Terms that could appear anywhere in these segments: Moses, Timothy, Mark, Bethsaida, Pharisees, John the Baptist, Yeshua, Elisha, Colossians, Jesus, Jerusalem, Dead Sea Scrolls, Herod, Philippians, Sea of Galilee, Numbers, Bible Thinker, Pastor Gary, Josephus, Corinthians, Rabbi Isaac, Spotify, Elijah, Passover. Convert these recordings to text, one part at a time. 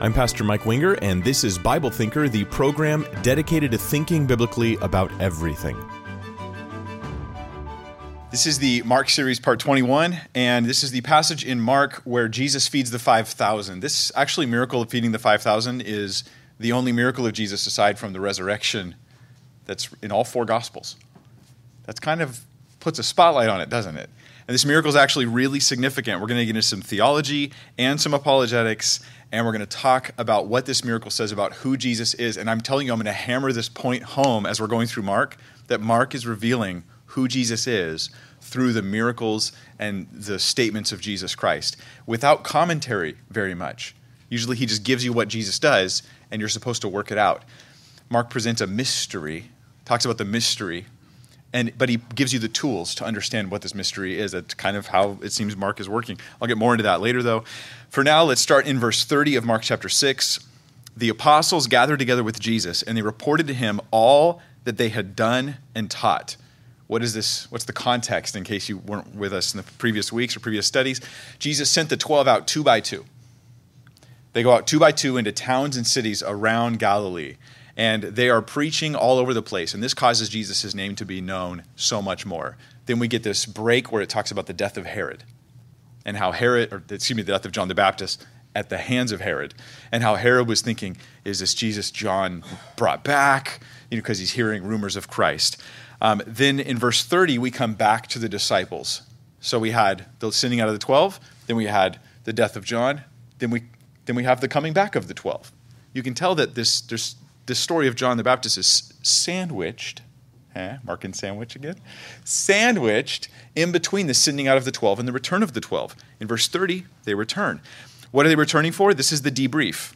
I'm Pastor Mike Winger, and this is Bible Thinker, the program dedicated to thinking biblically about everything. This is the Mark series, part 21, and this is the passage in Mark where Jesus feeds the 5,000. This actually miracle of feeding the 5,000 is the only miracle of Jesus aside from the resurrection that's in all four Gospels. That kind of puts a spotlight on it, doesn't it? And this miracle is actually really significant. We're going to get into some theology and some apologetics, and we're going to talk about what this miracle says about who Jesus is. And I'm telling you, I'm going to hammer this point home as we're going through Mark, that Mark is revealing who Jesus is through the miracles and the statements of Jesus Christ without commentary very much. Usually he just gives you what Jesus does, and you're supposed to work it out. Mark presents a mystery, talks about the mystery, but he gives you the tools to understand what this mystery is. That's kind of how it seems Mark is working. I'll get more into that later, though. For now, let's start in verse 30 of Mark chapter 6. The apostles gathered together with Jesus, and they reported to him all that they had done and taught. What is this? What's the context in case you weren't with us in the previous weeks or previous studies? Jesus sent the 12 out 2 by 2. They go out 2 by 2 into towns and cities around Galilee. And they are preaching all over the place. And this causes Jesus' name to be known so much more. Then we get this break where it talks about the death of Herod. And how the death of John the Baptist at the hands of Herod. And how Herod was thinking, is this Jesus John brought back? Because he's hearing rumors of Christ. Then in verse 30, we come back to the disciples. So we had the sending out of the 12. Then we had the death of John. Then we have the coming back of the 12. You can tell that this story of John the Baptist is sandwiched, Mark and sandwich again, sandwiched in between the sending out of the 12 and the return of the 12. In verse 30, they return. What are they returning for? This is the debrief.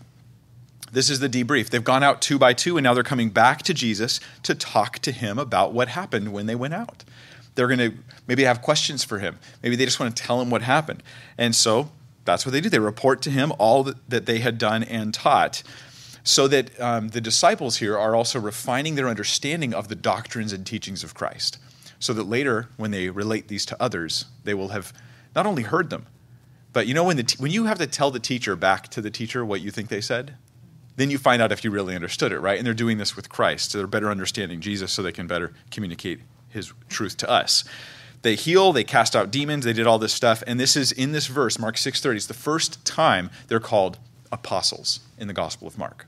They've gone out 2 by 2, and now they're coming back to Jesus to talk to him about what happened when they went out. They're going to maybe have questions for him. Maybe they just want to tell him what happened. And so that's what they do. They report to him all that they had done and taught. So that the disciples here are also refining their understanding of the doctrines and teachings of Christ. So that later, when they relate these to others, they will have not only heard them, but when you have to tell the teacher back to the teacher what you think they said, then you find out if you really understood it, right? And they're doing this with Christ. So they're better understanding Jesus so they can better communicate his truth to us. They heal, they cast out demons, they did all this stuff. And this is in this verse, Mark 6:30. It's the first time they're called apostles in the Gospel of Mark.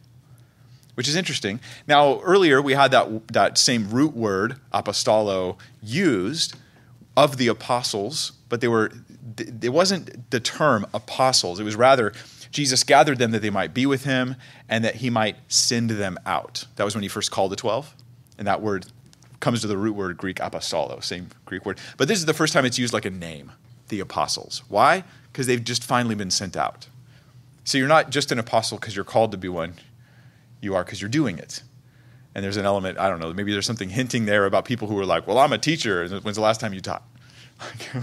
Which is interesting. Now, earlier we had that same root word, apostolo, used of the apostles, but it wasn't the term apostles. It was rather Jesus gathered them that they might be with him and that he might send them out. That was when he first called the 12, and that word comes to the root word Greek apostolo, same Greek word. But this is the first time it's used like a name, the apostles. Why? Because they've just finally been sent out. So you're not just an apostle because you're called to be one. You are because you're doing it. And there's an element, I don't know, maybe there's something hinting there about people who are like, well, I'm a teacher. When's the last time you taught?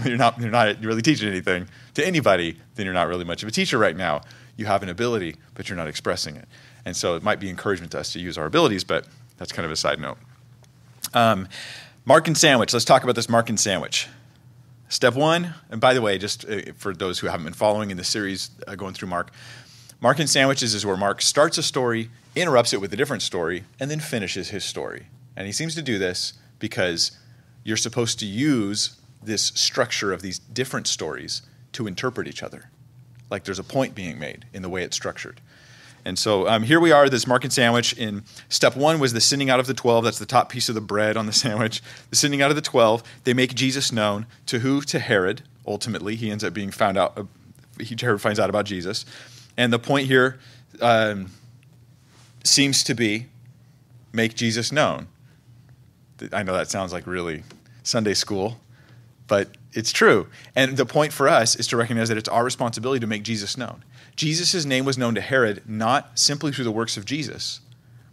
You're not really teaching anything to anybody. Then you're not really much of a teacher right now. You have an ability, but you're not expressing it. And so it might be encouragement to us to use our abilities, but that's kind of a side note. Mark and sandwich. Let's talk about this Mark and sandwich. Step one, and by the way, just for those who haven't been following in the series going through Mark, Mark and sandwiches is where Mark starts a story, interrupts it with a different story, and then finishes his story. And he seems to do this because you're supposed to use this structure of these different stories to interpret each other. Like there's a point being made in the way it's structured. And so here we are, this Mark and sandwich. In step one was the sending out of the 12. That's the top piece of the bread on the sandwich. The sending out of the 12. They make Jesus known to who? To Herod. Ultimately, he ends up being found out. Herod finds out about Jesus. And the point here seems to be make Jesus known. I know that sounds like really Sunday school, but it's true. And the point for us is to recognize that it's our responsibility to make Jesus known. Jesus' name was known to Herod not simply through the works of Jesus,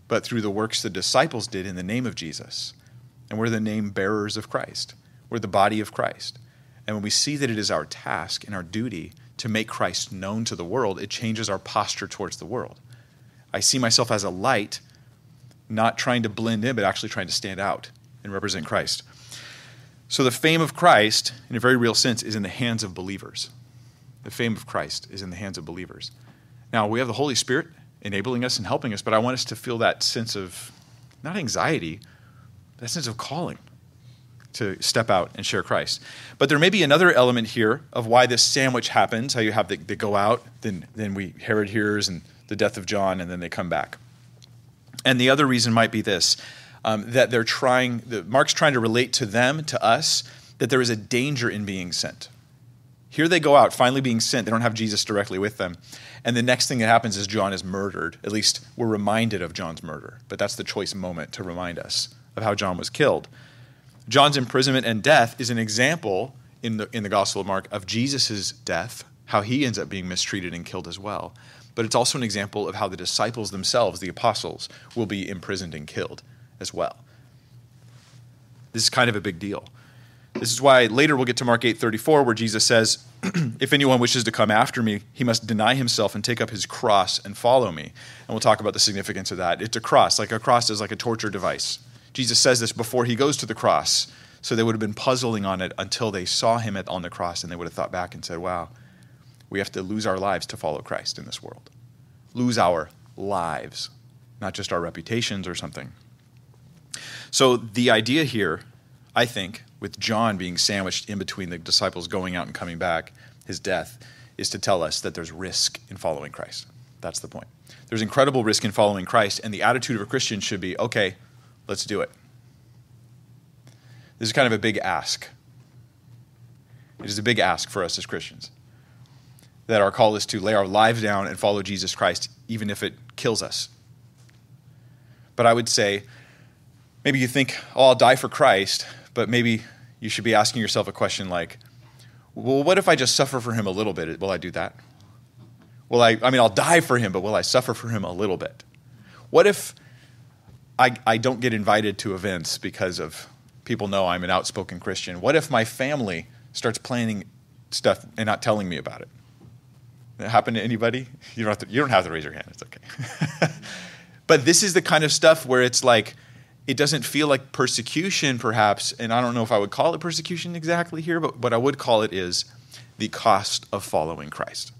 but through the works the disciples did in the name of Jesus. And we're the name bearers of Christ. We're the body of Christ. And when we see that it is our task and our duty to make Christ known to the world, it changes our posture towards the world. I see myself as a light, not trying to blend in, but actually trying to stand out and represent Christ. So the fame of Christ, in a very real sense, is in the hands of believers. The fame of Christ is in the hands of believers. Now, we have the Holy Spirit enabling us and helping us, but I want us to feel that sense of, not anxiety, that sense of calling to step out and share Christ. But there may be another element here of why this sandwich happens, how you have they go out, then Herod hears and the death of John, and then they come back. And the other reason might be this, that they're trying, Mark's trying to relate to them, to us, that there is a danger in being sent. Here they go out, finally being sent. They don't have Jesus directly with them. And the next thing that happens is John is murdered. At least we're reminded of John's murder, but that's the choice moment to remind us of how John was killed. John's imprisonment and death is an example in the Gospel of Mark of Jesus' death, how he ends up being mistreated and killed as well. But it's also an example of how the disciples themselves, the apostles, will be imprisoned and killed as well. This is kind of a big deal. This is why later we'll get to Mark 8:34, where Jesus says, if anyone wishes to come after me, he must deny himself and take up his cross and follow me. And we'll talk about the significance of that. It's a cross. Like a cross is like a torture device. Jesus says this before he goes to the cross. So they would have been puzzling on it until they saw him on the cross, and they would have thought back and said, wow, we have to lose our lives to follow Christ in this world. Lose our lives, not just our reputations or something. So the idea here, I think, with John being sandwiched in between the disciples going out and coming back, his death, is to tell us that there's risk in following Christ. That's the point. There's incredible risk in following Christ, and the attitude of a Christian should be, okay, let's do it. This is kind of a big ask. It is a big ask for us as Christians, that our call is to lay our lives down and follow Jesus Christ, even if it kills us. But I would say, maybe you think, oh, I'll die for Christ, but maybe you should be asking yourself a question like, well, what if I just suffer for him a little bit? Will I do that? Will I mean, I'll die for him, but will I suffer for him a little bit? What if I don't get invited to events because of people know I'm an outspoken Christian? What if my family starts planning stuff and not telling me about it? That happen to anybody? You don't have to raise your hand. It's okay. But this is the kind of stuff where it's like, it doesn't feel like persecution, perhaps, and I don't know if I would call it persecution exactly here, but what I would call it is the cost of following Christ.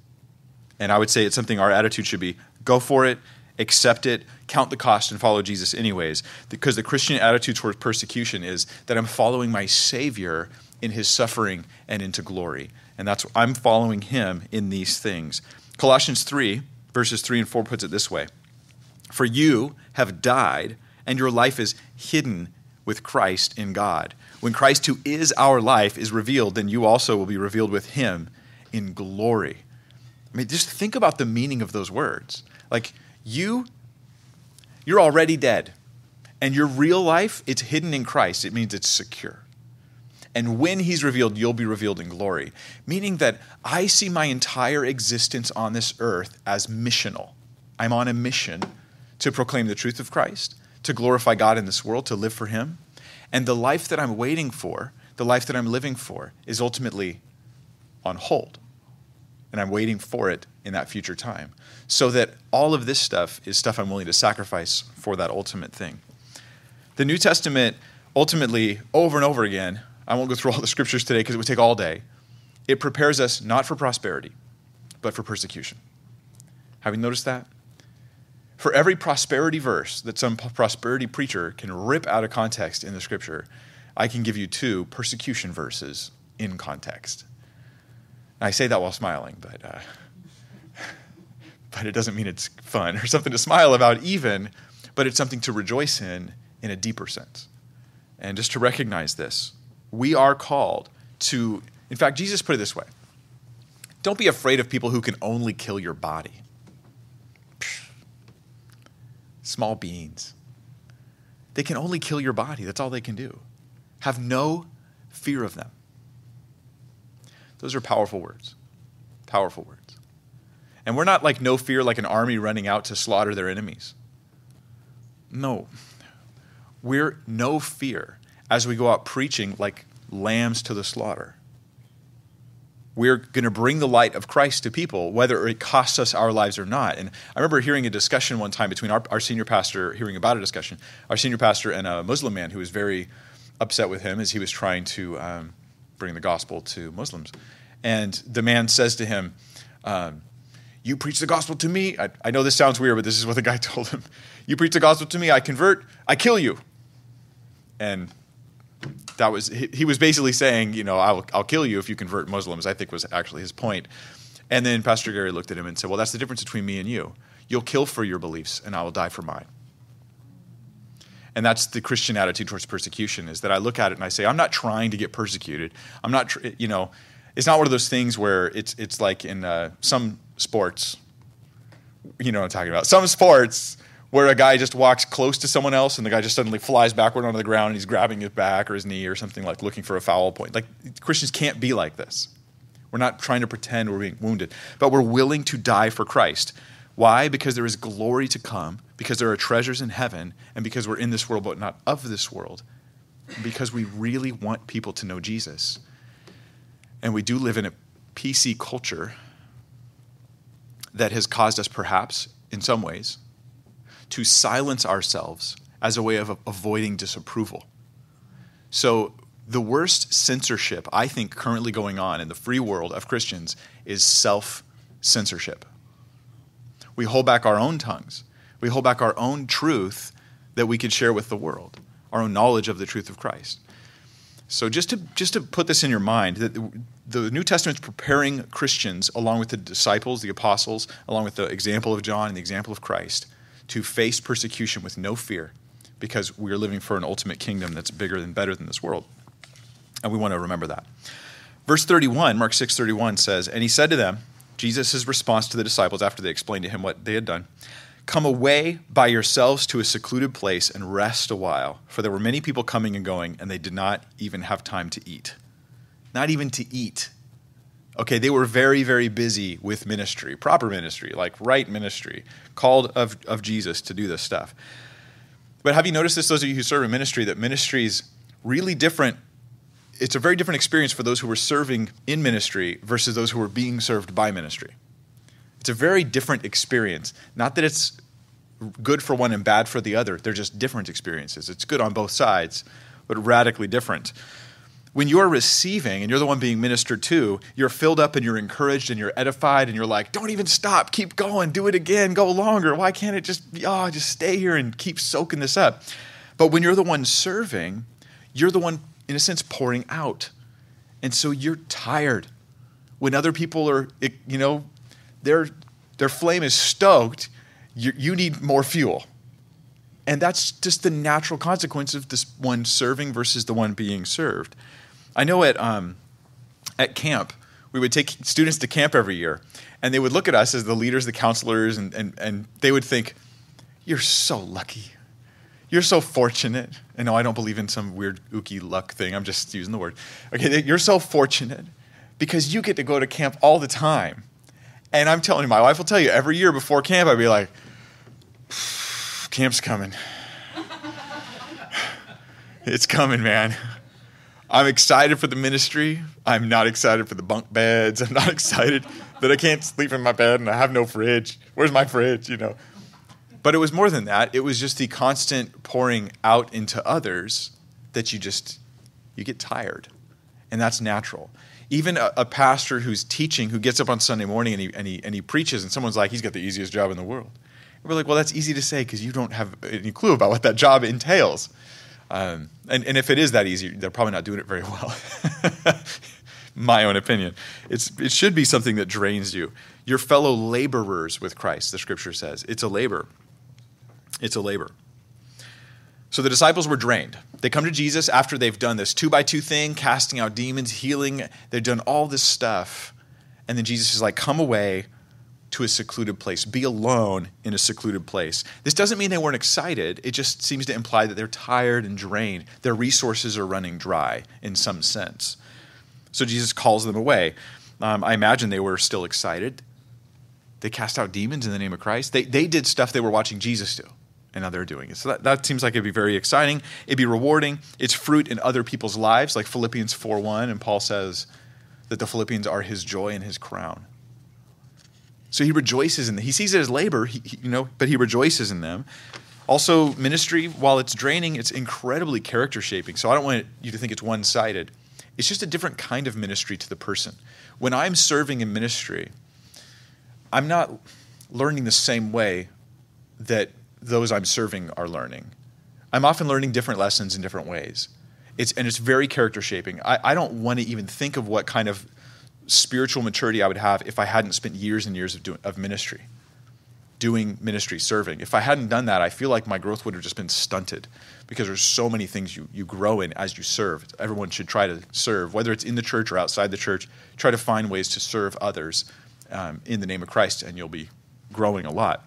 And I would say it's something our attitude should be, go for it, accept it, count the cost, and follow Jesus anyways, because the Christian attitude towards persecution is that I'm following my Savior in his suffering and into glory, and that's I'm following him in these things. Colossians 3, verses 3 and 4 puts it this way, for you have died, and your life is hidden with Christ in God. When Christ, who is our life, is revealed, then you also will be revealed with him in glory. I mean, just think about the meaning of those words. Like, you're already dead, and your real life, it's hidden in Christ. It means it's secure. And when he's revealed, you'll be revealed in glory, meaning that I see my entire existence on this earth as missional. I'm on a mission to proclaim the truth of Christ, to glorify God in this world, to live for him. And the life that I'm waiting for, the life that I'm living for, is ultimately on hold. And I'm waiting for it in that future time. So that all of this stuff is stuff I'm willing to sacrifice for that ultimate thing. The New Testament, ultimately, over and over again, I won't go through all the scriptures today because it would take all day. It prepares us not for prosperity, but for persecution. Have you noticed that? For every prosperity verse that some prosperity preacher can rip out of context in the scripture, I can give you two persecution verses in context. And I say that while smiling, but it doesn't mean it's fun or something to smile about even, but it's something to rejoice in a deeper sense. And just to recognize this, we are called to, in fact, Jesus put it this way, don't be afraid of people who can only kill your body. Small beans. They can only kill your body. That's all they can do. Have no fear of them. Those are powerful words. Powerful words. And we're not like no fear, like an army running out to slaughter their enemies. No. We're no fear as we go out preaching like lambs to the slaughter. We're going to bring the light of Christ to people, whether it costs us our lives or not. And I remember hearing a discussion one time between our senior pastor and a Muslim man who was very upset with him as he was trying to bring the gospel to Muslims. And the man says to him, You preach the gospel to me. I know this sounds weird, but this is what the guy told him. You preach the gospel to me, I convert, I kill you. And that was, he was basically saying, you know, I'll kill you if you convert Muslims, I think was actually his point. And then Pastor Gary looked at him and said, well, that's the difference between me and you. You'll kill for your beliefs and I will die for mine. And that's the Christian attitude towards persecution, is that I look at it and I say, I'm not trying to get persecuted. I'm not, you know, it's not one of those things where it's like in some sports, you know what I'm talking about, some sports where a guy just walks close to someone else and the guy just suddenly flies backward onto the ground and he's grabbing his back or his knee or something, like looking for a foul point. Like, Christians can't be like this. We're not trying to pretend we're being wounded, but we're willing to die for Christ. Why? Because there is glory to come, because there are treasures in heaven, and because we're in this world but not of this world, because we really want people to know Jesus. And we do live in a PC culture that has caused us, perhaps, in some ways, to silence ourselves as a way of avoiding disapproval. So the worst censorship, I think, currently going on in the free world of Christians is self-censorship. We hold back our own tongues. We hold back our own truth that we could share with the world, our own knowledge of the truth of Christ. So just to put this in your mind, that the New Testament's preparing Christians, along with the disciples, the apostles, along with the example of John and the example of Christ, to face persecution with no fear, because we are living for an ultimate kingdom that's bigger and better than this world. And we want to remember that. Verse 31, Mark 6:31 says, and he said to them, Jesus' response to the disciples after they explained to him what they had done, come away by yourselves to a secluded place and rest a while, for there were many people coming and going, and they did not even have time to eat. Not even to eat. Okay, they were very, very busy with ministry, proper ministry, like right ministry, called of Jesus to do this stuff. But have you noticed this, those of you who serve in ministry, that ministry is really different? It's a very different experience for those who were serving in ministry versus those who were being served by ministry. It's a very different experience. Not that it's good for one and bad for the other. They're just different experiences. It's good on both sides, but radically different. When you're receiving and you're the one being ministered to, you're filled up and you're encouraged and you're edified and you're like, don't even stop. Keep going. Do it again. Go longer. Why can't it just stay here and keep soaking this up? But when you're the one serving, you're the one, in a sense, pouring out. And so you're tired. When other people are, you know, their flame is stoked, you need more fuel. And that's just the natural consequence of this one serving versus the one being served. I know at camp, we would take students to camp every year, and they would look at us as the leaders, the counselors, and they would think, you're so lucky. You're so fortunate. And no, I don't believe in some weird ooky luck thing. I'm just using the word. Okay, you're so fortunate because you get to go to camp all the time. And I'm telling you, my wife will tell you, every year before camp, I'd be like, camp's coming. It's coming, man. I'm excited for the ministry. I'm not excited for the bunk beds. I'm not excited that I can't sleep in my bed and I have no fridge. Where's my fridge, you know? But it was more than that. It was just the constant pouring out into others that you get tired. And that's natural. Even a pastor who's teaching, who gets up on Sunday morning and he preaches, and someone's like, he's got the easiest job in the world. And we're like, well, that's easy to say because you don't have any clue about what that job entails. And if it is that easy, they're probably not doing it very well. My own opinion. It should be something that drains you. Your fellow laborers with Christ, the scripture says. It's a labor. It's a labor. So the disciples were drained. They come to Jesus after they've done this 2x2 thing, casting out demons, healing. They've done all this stuff. And then Jesus is like, come away to a secluded place. Be alone in a secluded place. This doesn't mean they weren't excited. It just seems to imply that they're tired and drained. Their resources are running dry in some sense. So Jesus calls them away. I imagine they were still excited. They cast out demons in the name of Christ. They did stuff they were watching Jesus do. And now they're doing it. So that seems like it'd be very exciting. It'd be rewarding. It's fruit in other people's lives, like Philippians 4:1. And Paul says that the Philippians are his joy and his crown. So he rejoices in them. He sees it as labor, but he rejoices in them. Also, ministry, while it's draining, it's incredibly character-shaping. So I don't want you to think it's one-sided. It's just a different kind of ministry to the person. When I'm serving in ministry, I'm not learning the same way that those I'm serving are learning. I'm often learning different lessons in different ways. It's very character shaping. I don't want to even think of what kind of spiritual maturity I would have if I hadn't spent years and years of ministry, doing ministry, serving. If I hadn't done that, I feel like my growth would have just been stunted because there's so many things you grow in as you serve. Everyone should try to serve, whether it's in the church or outside the church. Try to find ways to serve others in the name of Christ, and you'll be growing a lot.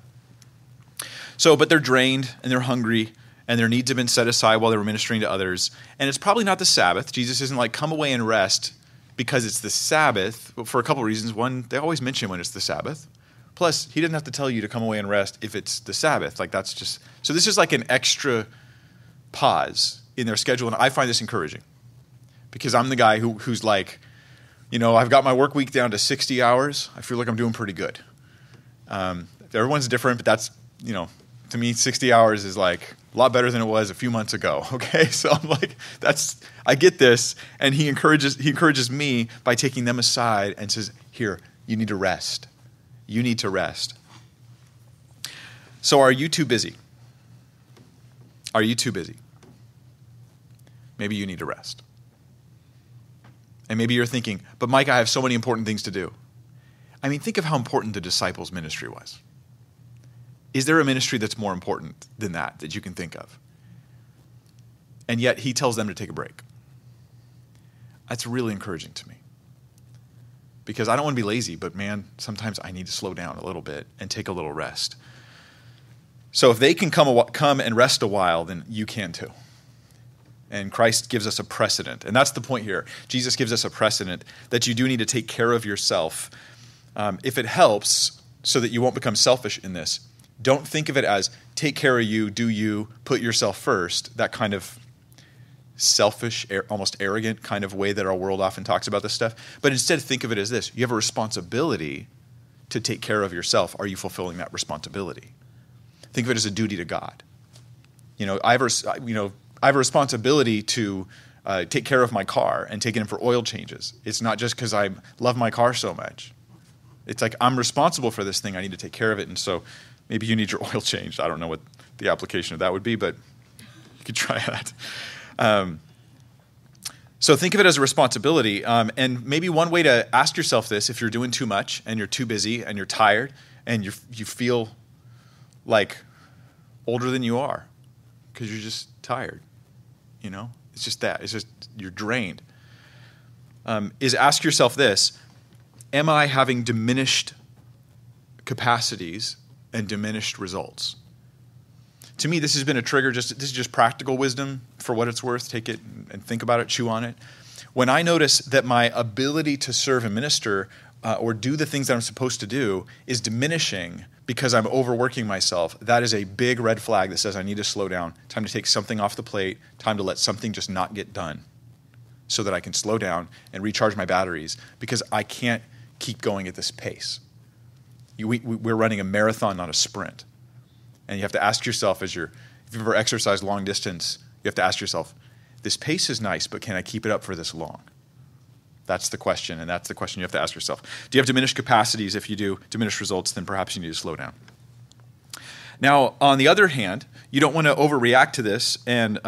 So, but they're drained and they're hungry, and their needs have been set aside while they were ministering to others. And it's probably not the Sabbath. Jesus isn't like, come away and rest because it's the Sabbath, for a couple reasons. One, they always mention when it's the Sabbath. Plus, he didn't have to tell you to come away and rest if it's the Sabbath. Like, that's just, so this is like an extra pause in their schedule. And I find this encouraging because I'm the guy who's like, you know, I've got my work week down to 60 hours. I feel like I'm doing pretty good. Everyone's different, but that's, you know, to me, 60 hours is like a lot better than it was a few months ago. Okay. So I'm like, I get this. And he encourages me by taking them aside and says, here, you need to rest. You need to rest. So are you too busy? Are you too busy? Maybe you need to rest. And maybe you're thinking, but Mike, I have so many important things to do. I mean, think of how important the disciples' ministry was. Is there a ministry that's more important than that you can think of? And yet he tells them to take a break. That's really encouraging to me. Because I don't want to be lazy, but man, sometimes I need to slow down a little bit and take a little rest. So if they can come and rest a while, then you can too. And Christ gives us a precedent. And that's the point here. Jesus gives us a precedent that you do need to take care of yourself. If it helps, so that you won't become selfish in this, don't think of it as take care of you, do you, put yourself first, that kind of selfish, almost arrogant kind of way that our world often talks about this stuff. But instead, think of it as this. You have a responsibility to take care of yourself. Are you fulfilling that responsibility? Think of it as a duty to God. You know, I have a responsibility to take care of my car and take it in for oil changes. It's not just because I love my car so much. It's like I'm responsible for this thing. I need to take care of it. And so maybe you need your oil changed. I don't know what the application of that would be, but you could try that. So think of it as a responsibility. And maybe one way to ask yourself this, if you're doing too much and you're too busy and you're tired and you feel like older than you are because you're just tired, you know, it's just that. It's just you're drained. Is ask yourself this, am I having diminished capacities and diminished results? To me, this has been a trigger. This is just practical wisdom for what it's worth. Take it and think about it, chew on it. When I notice that my ability to serve and minister or do the things that I'm supposed to do is diminishing because I'm overworking myself, that is a big red flag that says I need to slow down, time to take something off the plate, time to let something just not get done so that I can slow down and recharge my batteries because I can't keep going at this pace. We're running a marathon, not a sprint. And you have to ask yourself, if you've ever exercised long distance, you have to ask yourself, this pace is nice, but can I keep it up for this long? That's the question, and that's the question you have to ask yourself. Do you have diminished capacities? If you do, diminished results, then perhaps you need to slow down. Now, on the other hand, you don't want to overreact to this and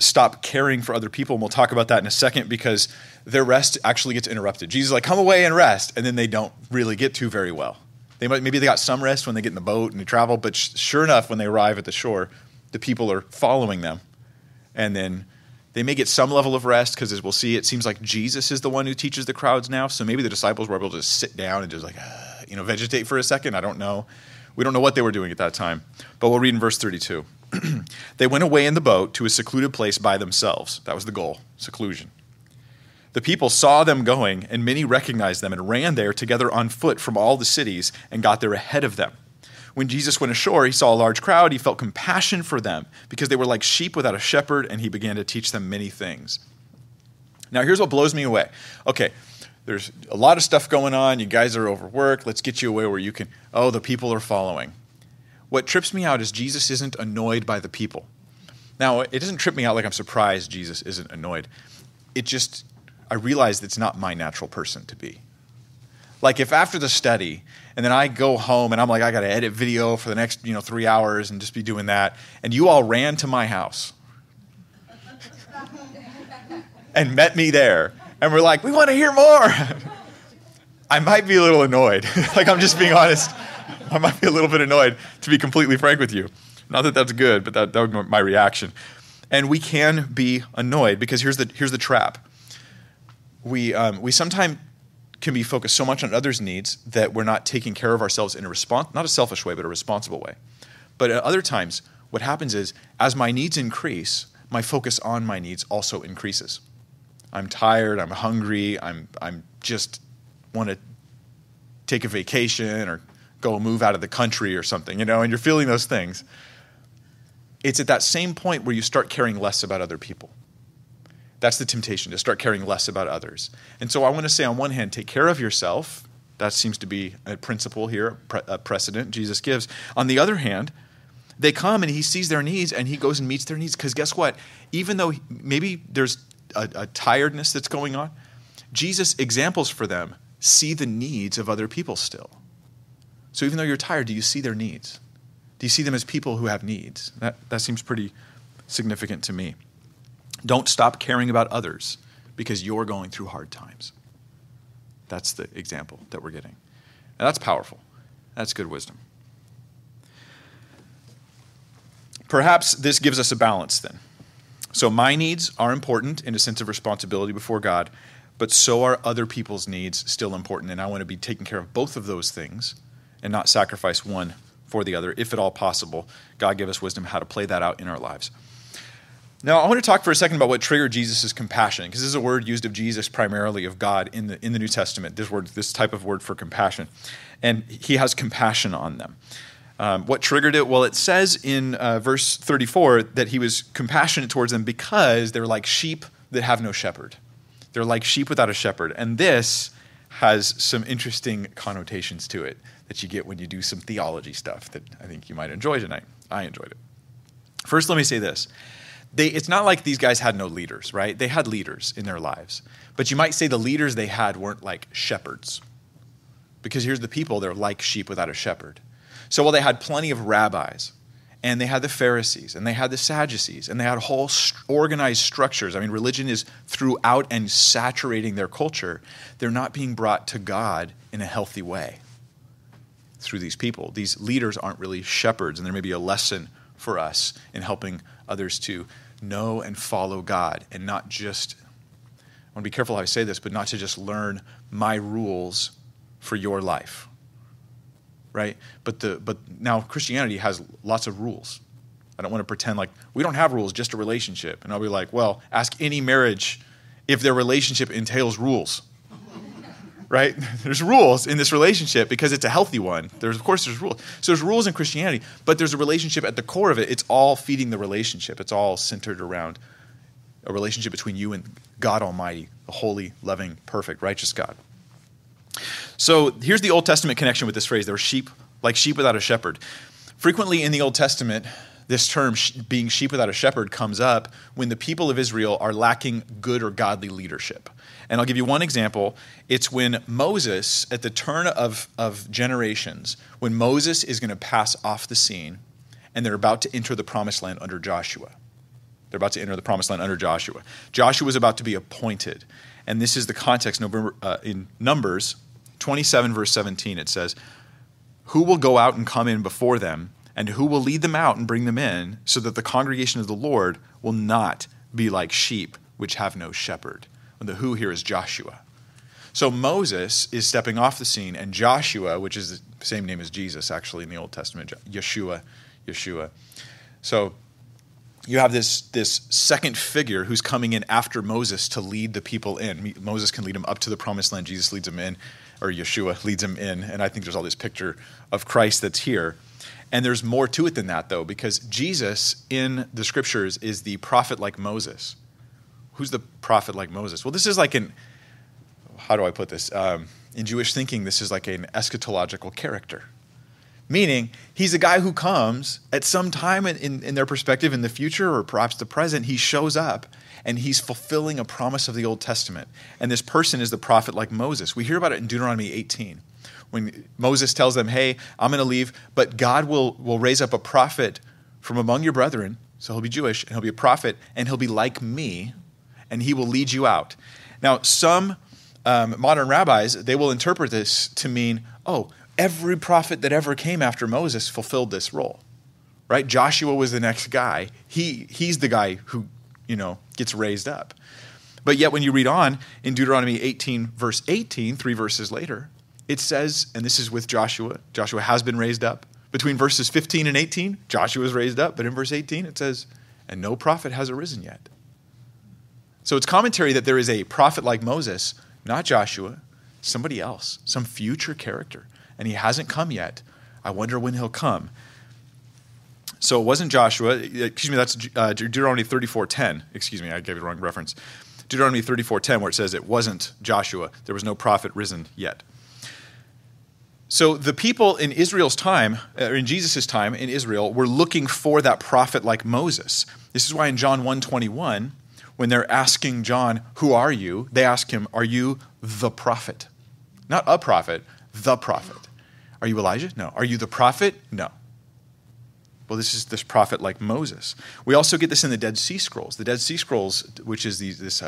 stop caring for other people, and we'll talk about that in a second, because their rest actually gets interrupted. Jesus is like, come away and rest, and then they don't really get to very well. Maybe they got some rest when they get in the boat and they travel, but sure enough, when they arrive at the shore, the people are following them. And then they may get some level of rest because, as we'll see, it seems like Jesus is the one who teaches the crowds now. So maybe the disciples were able to just sit down and just vegetate for a second. I don't know. We don't know what they were doing at that time. But we'll read in verse 32. They went away in the boat to a secluded place by themselves. That was the goal, seclusion. The people saw them going, and many recognized them and ran there together on foot from all the cities and got there ahead of them. When Jesus went ashore, he saw a large crowd. He felt compassion for them because they were like sheep without a shepherd, and he began to teach them many things. Now, here's what blows me away. Okay, there's a lot of stuff going on. You guys are overworked. Let's get you away where you can. Oh, the people are following. What trips me out is Jesus isn't annoyed by the people. Now, it doesn't trip me out like I'm surprised Jesus isn't annoyed. I realize it's not my natural person to be. Like if after the study, and then I go home and I'm like, I got to edit video for the next 3 hours and just be doing that, and you all ran to my house and met me there, and we're like, we want to hear more. I might be a little annoyed. Like, I'm just being honest. I might be a little bit annoyed, to be completely frank with you. Not that that's good, but that would be my reaction. And we can be annoyed because here's the trap. We sometimes can be focused so much on others' needs that we're not taking care of ourselves in a response, not a selfish way, but a responsible way. But at other times, what happens is, as my needs increase, my focus on my needs also increases. I'm tired, I'm hungry, I'm just want to take a vacation or go move out of the country or something, and you're feeling those things. It's at that same point where you start caring less about other people. That's the temptation, to start caring less about others. And so I want to say, on one hand, take care of yourself. That seems to be a principle here, a precedent Jesus gives. On the other hand, they come and he sees their needs and he goes and meets their needs. Because guess what? Even though maybe there's a tiredness that's going on, Jesus' examples for them see the needs of other people still. So even though you're tired, do you see their needs? Do you see them as people who have needs? That seems pretty significant to me. Don't stop caring about others because you're going through hard times. That's the example that we're getting. And that's powerful. That's good wisdom. Perhaps this gives us a balance then. So my needs are important in a sense of responsibility before God, but so are other people's needs still important. And I want to be taking care of both of those things and not sacrifice one for the other, if at all possible. God give us wisdom how to play that out in our lives. Now, I want to talk for a second about what triggered Jesus' compassion, because this is a word used of Jesus primarily, of God, in the New Testament, this type of word for compassion. And he has compassion on them. What triggered it? Well, it says in verse 34 that he was compassionate towards them because they're like sheep that have no shepherd. They're like sheep without a shepherd. And this has some interesting connotations to it that you get when you do some theology stuff that I think you might enjoy tonight. I enjoyed it. First, let me say this. It's not like these guys had no leaders, right? They had leaders in their lives. But you might say the leaders they had weren't like shepherds, because here's the people, they're like sheep without a shepherd. So while they had plenty of rabbis, and they had the Pharisees, and they had the Sadducees, and they had whole organized structures. I mean, religion is throughout and saturating their culture. They're not being brought to God in a healthy way through these people. These leaders aren't really shepherds, and there may be a lesson for us in helping others to know and follow God, and not just, I want to be careful how I say this, but not to just learn my rules for your life. Right? But now Christianity has lots of rules. I don't want to pretend like we don't have rules, just a relationship. And I'll be like, well, ask any marriage if their relationship entails rules. Right? There's rules in this relationship because it's a healthy one. Of course there's rules. So there's rules in Christianity, but there's a relationship at the core of it. It's all feeding the relationship. It's all centered around a relationship between you and God Almighty, the holy, loving, perfect, righteous God. So here's the Old Testament connection with this phrase. They were sheep, like sheep without a shepherd. Frequently in the Old Testament, this term, being sheep without a shepherd, comes up when the people of Israel are lacking good or godly leadership. And I'll give you one example. It's when Moses, at the turn of generations, when Moses is going to pass off the scene, and they're about to enter the promised land under Joshua. They're about to enter the promised land under Joshua. Joshua is about to be appointed. And this is the context in Numbers 27, verse 17. It says, "Who will go out and come in before them, and who will lead them out and bring them in, so that the congregation of the Lord will not be like sheep which have no shepherd?" And the who here is Joshua. So Moses is stepping off the scene, and Joshua, which is the same name as Jesus, actually, in the Old Testament, Yeshua. So you have this second figure who's coming in after Moses to lead the people in. Moses can lead them up to the promised land. Jesus leads them in, or Yeshua leads them in. And I think there's all this picture of Christ that's here. And there's more to it than that, though, because Jesus in the scriptures is the prophet like Moses. Who's the prophet like Moses? Well, this is like how do I put this? In Jewish thinking, this is like an eschatological character. Meaning, he's a guy who comes at some time in their perspective, in the future or perhaps the present, he shows up and he's fulfilling a promise of the Old Testament. And this person is the prophet like Moses. We hear about it in Deuteronomy 18 when Moses tells them, hey, I'm going to leave, but God will raise up a prophet from among your brethren. So he'll be Jewish and he'll be a prophet and he'll be like me and he will lead you out. Now, some modern rabbis, they will interpret this to mean, oh, every prophet that ever came after Moses fulfilled this role, right? Joshua was the next guy. He's the guy who, gets raised up. But yet when you read on in Deuteronomy 18, verse 18, 3 verses later, it says, and this is with Joshua, Joshua has been raised up. Between verses 15 and 18, Joshua is raised up. But in verse 18, it says, and no prophet has arisen yet. So it's commentary that there is a prophet like Moses, not Joshua, somebody else, some future character. And he hasn't come yet. I wonder when he'll come. So it wasn't Joshua. Excuse me, that's Deuteronomy 34:10. Excuse me, I gave you the wrong reference. Deuteronomy 34:10, where it says it wasn't Joshua. There was no prophet risen yet. So the people in Israel's time, or in Jesus' time in Israel, were looking for that prophet like Moses. This is why in John 1:21, when they're asking John, who are you? They ask him, are you the prophet? Not a prophet, the prophet. Are you Elijah? No. Are you the prophet? No. Well, this is this prophet like Moses. We also get this in the Dead Sea Scrolls. The Dead Sea Scrolls, which is this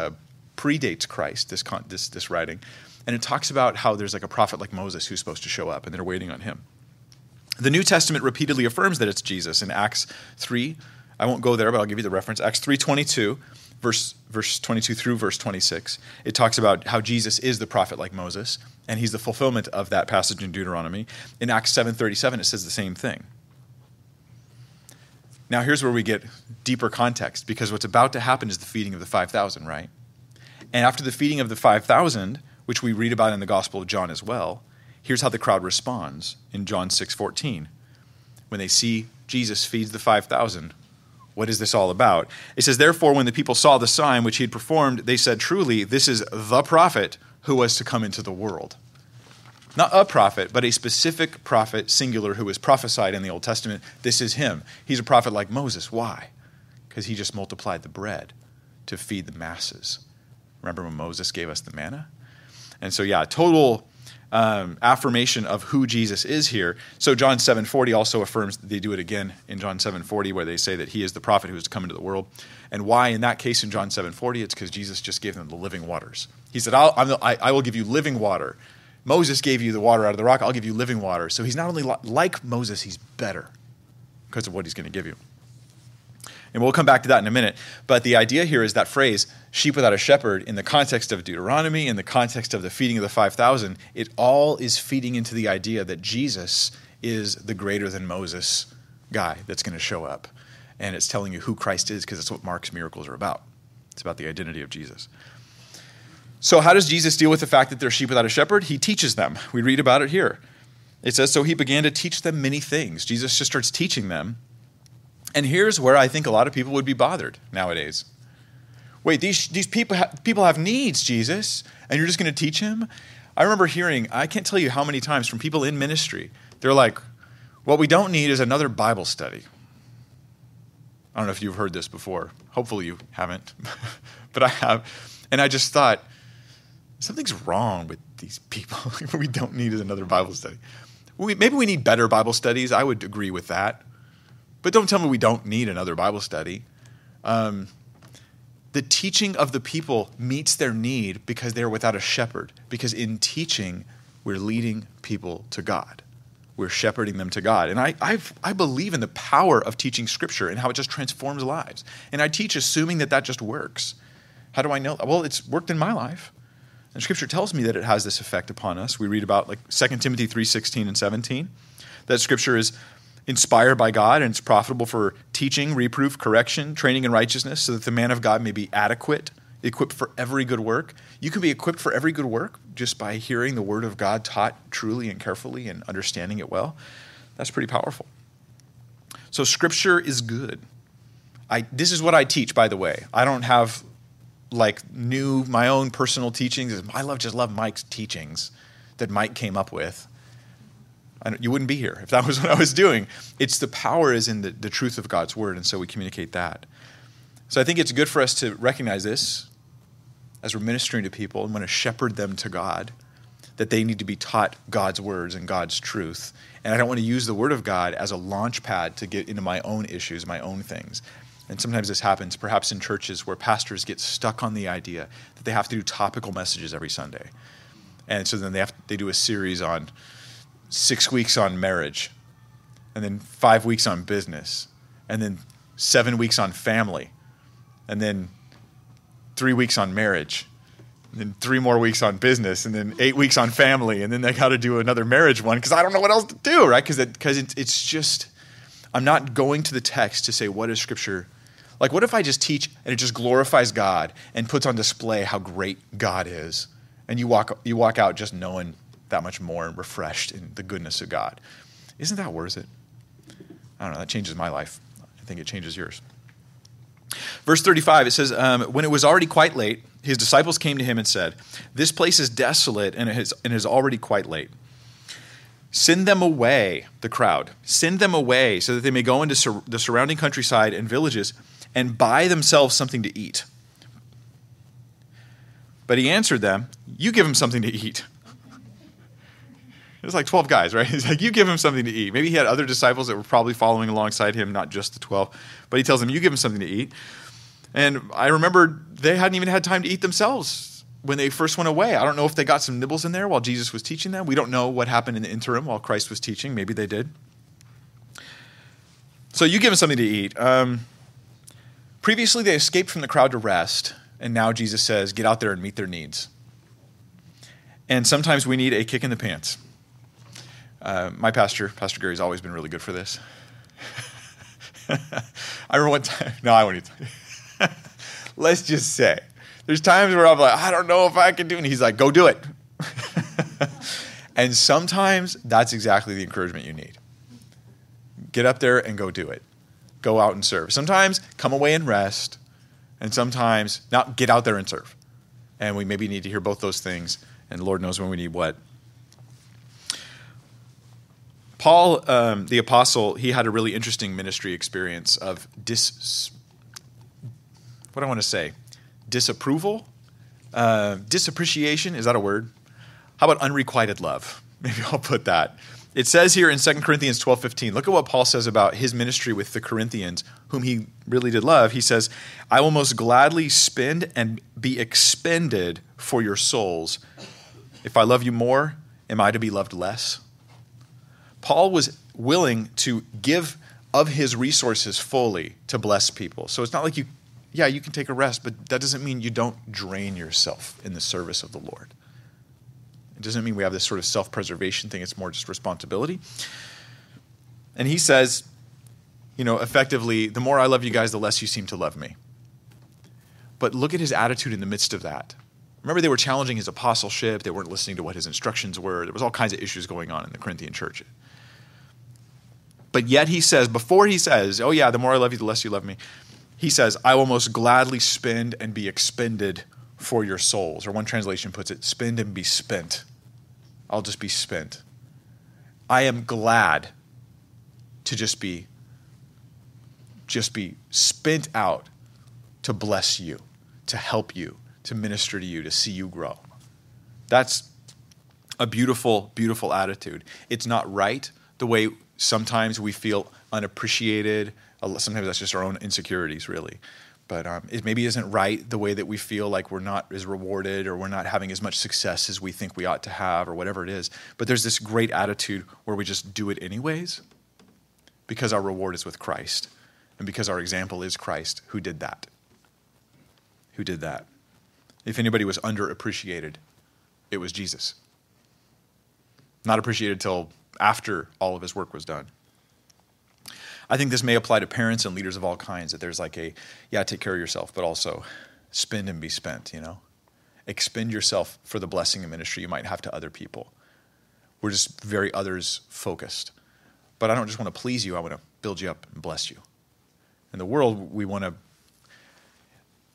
predates Christ, this writing. And it talks about how there's like a prophet like Moses who's supposed to show up, and they're waiting on him. The New Testament repeatedly affirms that it's Jesus. In Acts 3, I won't go there, but I'll give you the reference. Acts 3:22, verse 22 through verse 26. It talks about how Jesus is the prophet like Moses, and he's the fulfillment of that passage in Deuteronomy. In Acts 7:37, it says the same thing. Now here's where we get deeper context, because what's about to happen is the feeding of the 5,000, right? And after the feeding of the 5,000, which we read about in the Gospel of John as well, here's how the crowd responds in John 6:14. When they see Jesus feeds the 5,000, what is this all about? It says, therefore, when the people saw the sign which he had performed, they said, truly, this is the prophet who was to come into the world. Not a prophet, but a specific prophet, singular, who is prophesied in the Old Testament. This is him. He's a prophet like Moses. Why? Because he just multiplied the bread to feed the masses. Remember when Moses gave us the manna? And so, yeah, total affirmation of who Jesus is here. So John 7:40 also affirms, they do it again in John 7:40, where they say that he is the prophet who is to come into the world. And why in that case in John 7:40? It's because Jesus just gave them the living waters. He said, I will give you living water. Moses gave you the water out of the rock. I'll give you living water. So he's not only like Moses, he's better because of what he's going to give you. And we'll come back to that in a minute. But the idea here is that phrase, sheep without a shepherd, in the context of Deuteronomy, in the context of the feeding of the 5,000, it all is feeding into the idea that Jesus is the greater than Moses guy that's going to show up. And it's telling you who Christ is, because that's what Mark's miracles are about. It's about the identity of Jesus. So how does Jesus deal with the fact that they're sheep without a shepherd? He teaches them. We read about it here. It says, so he began to teach them many things. Jesus just starts teaching them. And here's where I think a lot of people would be bothered nowadays. Wait, these people have needs, Jesus, and you're just going to teach him? I remember hearing, I can't tell you how many times from people in ministry, they're like, what we don't need is another Bible study. I don't know if you've heard this before. Hopefully you haven't, but I have. And I just thought, something's wrong with these people. What we don't need is another Bible study. Maybe we need better Bible studies. I would agree with that. But don't tell me we don't need another Bible study. The teaching of the people meets their need because they're without a shepherd. Because in teaching, we're leading people to God. We're shepherding them to God. And I believe in the power of teaching Scripture and how it just transforms lives. And I teach assuming that just works. How do I know? Well, it's worked in my life. And Scripture tells me that it has this effect upon us. We read about 2 Timothy 3:16 and 17, that Scripture is inspired by God, and it's profitable for teaching, reproof, correction, training in righteousness, so that the man of God may be adequate, equipped for every good work. You can be equipped for every good work just by hearing the word of God taught truly and carefully and understanding it well. That's pretty powerful. So Scripture is good. This is what I teach, by the way. I don't have my own personal teachings. I just love Mike's teachings that Mike came up with. you wouldn't be here if that was what I was doing. It's the power is in the truth of God's word, and so we communicate that. So I think it's good for us to recognize this as we're ministering to people and want to shepherd them to God, that they need to be taught God's words and God's truth. And I don't want to use the word of God as a launch pad to get into my own issues, my own things. And sometimes this happens perhaps in churches where pastors get stuck on the idea that they have to do topical messages every Sunday. And so then they do a series on 6 weeks on marriage, and then 5 weeks on business, and then 7 weeks on family, and then 3 weeks on marriage, and then 3 more weeks on business, and then 8 weeks on family, and then they got to do another marriage one because I don't know what else to do, right? Because it's just, I'm not going to the text to say, what is Scripture? Like, what if I just teach and it just glorifies God and puts on display how great God is, and you walk out just knowing that much more refreshed in the goodness of God? Isn't that worth it? I don't know. That changes my life. I think it changes yours. Verse 35, it says, when it was already quite late, his disciples came to him and said, this place is desolate and it is already quite late. Send them away, the crowd. Send them away so that they may go into the surrounding countryside and villages and buy themselves something to eat. But he answered them, you give them something to eat. There's like 12 guys, right? He's like, you give him something to eat. Maybe he had other disciples that were probably following alongside him, not just the 12. But he tells them, you give him something to eat. And I remember they hadn't even had time to eat themselves when they first went away. I don't know if they got some nibbles in there while Jesus was teaching them. We don't know what happened in the interim while Christ was teaching. Maybe they did. So you give him something to eat. Previously, they escaped from the crowd to rest. And now Jesus says, get out there and meet their needs. And sometimes we need a kick in the pants. My pastor, Pastor Gary, has always been really good for this. I remember one time, no, I won't even. Let's just say, there's times where I'm like, I don't know if I can do it. And he's like, go do it. And sometimes that's exactly the encouragement you need. Get up there and go do it. Go out and serve. Sometimes come away and rest. And sometimes not get out there and serve. And we maybe need to hear both those things. And Lord knows when we need what. Paul, the apostle, he had a really interesting ministry experience of disapproval, disappreciation. Is that a word? How about unrequited love? Maybe I'll put that. It says here in 2 Corinthians 12:15, look at what Paul says about his ministry with the Corinthians, whom he really did love. He says, I will most gladly spend and be expended for your souls. If I love you more, am I to be loved less? Paul was willing to give of his resources fully to bless people. So it's not like you can take a rest, but that doesn't mean you don't drain yourself in the service of the Lord. It doesn't mean we have this sort of self-preservation thing. It's more just responsibility. And he says, effectively, the more I love you guys, the less you seem to love me. But look at his attitude in the midst of that. Remember, they were challenging his apostleship. They weren't listening to what his instructions were. There was all kinds of issues going on in the Corinthian church. But yet he says, before he says, oh yeah, the more I love you, the less you love me, he says, I will most gladly spend and be expended for your souls. Or one translation puts it, spend and be spent. I'll just be spent. I am glad to just be spent out to bless you, to help you, to minister to you, to see you grow. That's a beautiful, beautiful attitude. It's not right the way sometimes we feel unappreciated. Sometimes that's just our own insecurities, really. But it maybe isn't right the way that we feel like we're not as rewarded or we're not having as much success as we think we ought to have or whatever it is. But there's this great attitude where we just do it anyways because our reward is with Christ and because our example is Christ who did that. If anybody was underappreciated, it was Jesus. Not appreciated till after all of his work was done. I think this may apply to parents and leaders of all kinds, that there's like take care of yourself, but also spend and be spent, Expend yourself for the blessing and ministry you might have to other people. We're just very others focused. But I don't just want to please you, I want to build you up and bless you. In the world, we want to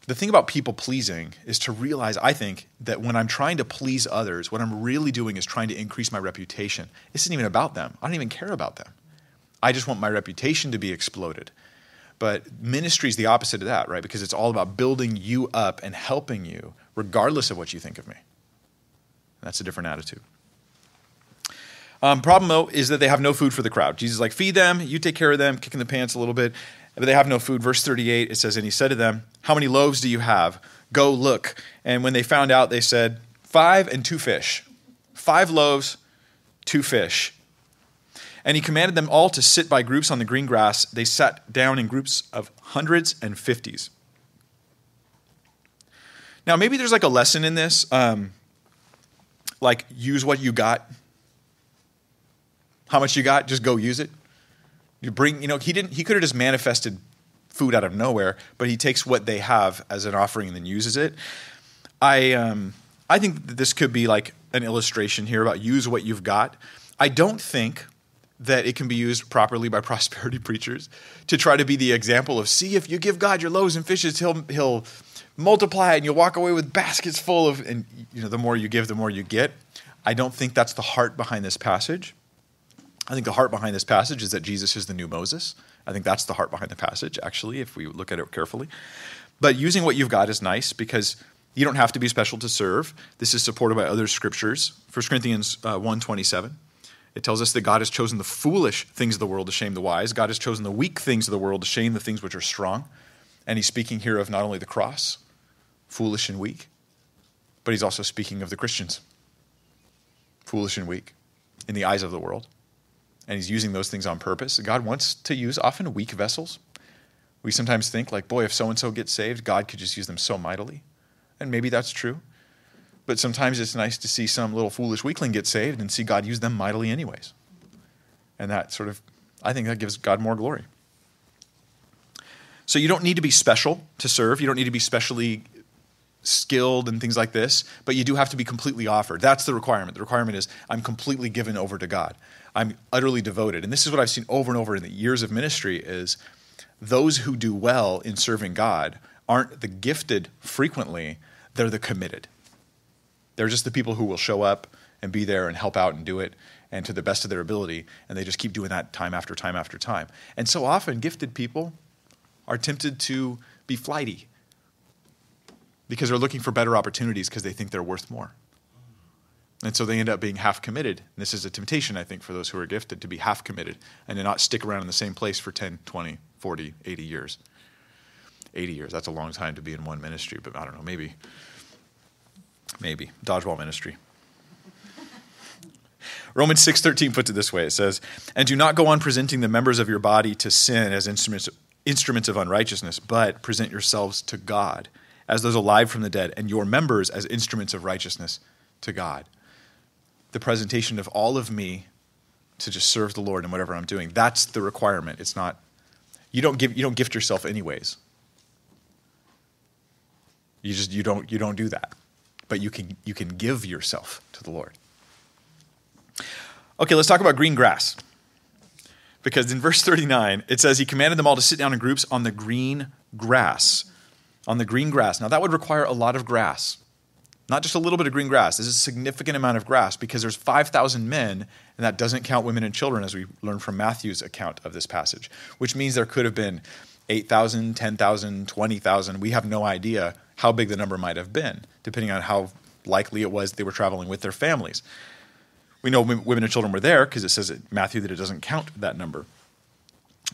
The thing about people pleasing is to realize, I think, that when I'm trying to please others, what I'm really doing is trying to increase my reputation. This isn't even about them. I don't even care about them. I just want my reputation to be exploded. But ministry is the opposite of that, right? Because it's all about building you up and helping you, regardless of what you think of me. That's a different attitude. Problem, though, is that they have no food for the crowd. Jesus is like, feed them, you take care of them, kicking the pants a little bit. But they have no food. Verse 38, it says, and he said to them, how many loaves do you have? Go look. And when they found out, they said, 5 and 2 fish. 5 loaves, 2 fish. And he commanded them all to sit by groups on the green grass. They sat down in groups of hundreds and fifties. Now, maybe there's like a lesson in this, like use what you got. How much you got, just go use it. You bring, you know, he could have just manifested food out of nowhere, but he takes what they have as an offering and then uses it. I think that this could be like an illustration here about use what you've got. I don't think that it can be used properly by prosperity preachers to try to be the example of, see, if you give God your loaves and fishes, he'll multiply it and you'll walk away with baskets full of, and you know, the more you give, the more you get. I don't think that's the heart behind this passage. I think the heart behind this passage is that Jesus is the new Moses. I think that's the heart behind the passage, actually, if we look at it carefully. But using what you've got is nice because you don't have to be special to serve. This is supported by other scriptures. 1 Corinthians 1:27, it tells us that God has chosen the foolish things of the world to shame the wise. God has chosen the weak things of the world to shame the things which are strong. And he's speaking here of not only the cross, foolish and weak, but he's also speaking of the Christians, foolish and weak, in the eyes of the world. And he's using those things on purpose. God wants to use often weak vessels. We sometimes think like, boy, if so-and-so gets saved, God could just use them so mightily. And maybe that's true. But sometimes it's nice to see some little foolish weakling get saved and see God use them mightily anyways. And that sort of, I think that gives God more glory. So you don't need to be special to serve. You don't need to be specially skilled and things like this, but you do have to be completely offered. That's the requirement. The requirement is I'm completely given over to God. I'm utterly devoted. And this is what I've seen over and over in the years of ministry is those who do well in serving God aren't the gifted frequently, they're the committed. They're just the people who will show up and be there and help out and do it and to the best of their ability. And they just keep doing that time after time after time. And so often gifted people are tempted to be flighty because they're looking for better opportunities because they think they're worth more. And so they end up being half committed. And this is a temptation, I think, for those who are gifted to be half committed and to not stick around in the same place for 10, 20, 40, 80 years. 80 years, that's a long time to be in one ministry, but I don't know, maybe, dodgeball ministry. Romans 6:13 puts it this way. It says, and do not go on presenting the members of your body to sin as instruments of unrighteousness, but present yourselves to God as those alive from the dead, and your members as instruments of righteousness to God. The presentation of all of me to just serve the Lord in whatever I'm doing. That's the requirement. It's not, you don't gift yourself anyways. You don't do that. But you can give yourself to the Lord. Okay, let's talk about green grass. Because in verse 39, it says he commanded them all to sit down in groups on the green grass. On the green grass. Now that would require a lot of grass. Not just a little bit of green grass. This is a significant amount of grass because there's 5,000 men, and that doesn't count women and children as we learn from Matthew's account of this passage, which means there could have been 8,000, 10,000, 20,000. We have no idea how big the number might have been, depending on how likely it was they were traveling with their families. We know women and children were there because it says in Matthew that it doesn't count that number.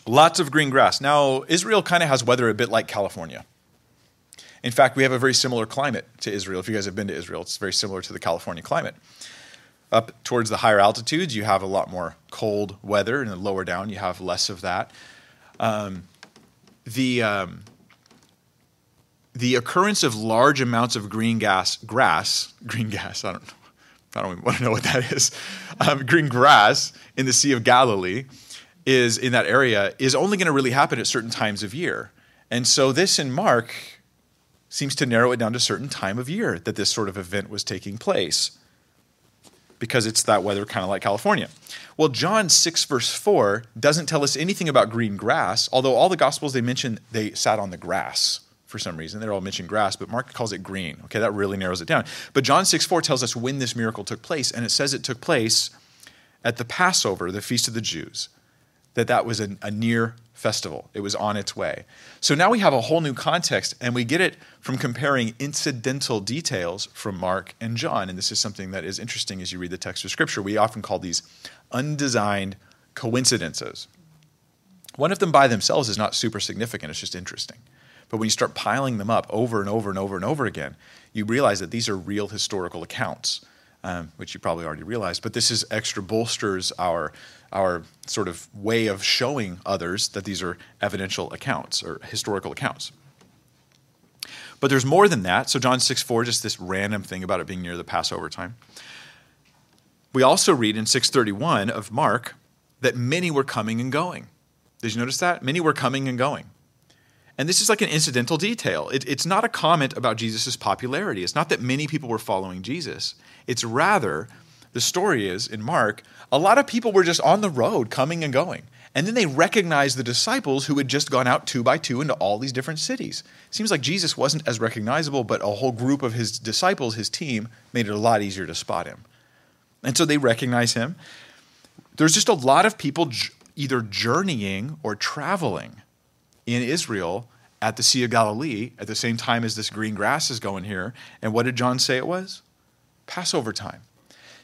Lots of green grass. Now, Israel kind of has weather a bit like California. In fact, we have a very similar climate to Israel. If you guys have been to Israel, it's very similar to the California climate. Up towards the higher altitudes, you have a lot more cold weather, and the lower down, you have less of that. The occurrence of large amounts of green grass. I don't even want to know what that is. Green grass in the Sea of Galilee is only going to really happen at certain times of year, and so this in Mark seems to narrow it down to a certain time of year that this sort of event was taking place because it's that weather kind of like California. Well, John 6 verse 4 doesn't tell us anything about green grass, although all the Gospels they mention they sat on the grass for some reason. They're all mentioned grass, but Mark calls it green. Okay, that really narrows it down. But John 6:4 tells us when this miracle took place, and it says it took place at the Passover, the Feast of the Jews, that was a near festival. It was on its way. So now we have a whole new context, and we get it from comparing incidental details from Mark and John. And this is something that is interesting as you read the text of Scripture. We often call these undesigned coincidences. One of them by themselves is not super significant. It's just interesting. But when you start piling them up over and over and over and over again, you realize that these are real historical accounts, which you probably already realized. But this is extra bolsters our sort of way of showing others that these are evidential accounts or historical accounts. But there's more than that. So John 6:4, just this random thing about it being near the Passover time. We also read in 6:31 of Mark that many were coming and going. Did you notice that? Many were coming and going. And this is like an incidental detail. It's not a comment about Jesus' popularity. It's not that many people were following Jesus. It's rather, the story is, in Mark, a lot of people were just on the road coming and going. And then they recognized the disciples who had just gone out two by two into all these different cities. It seems like Jesus wasn't as recognizable, but a whole group of his disciples, his team, made it a lot easier to spot him. And so they recognize him. There's just a lot of people either journeying or traveling in Israel at the Sea of Galilee at the same time as this green grass is going here. And what did John say it was? Passover time.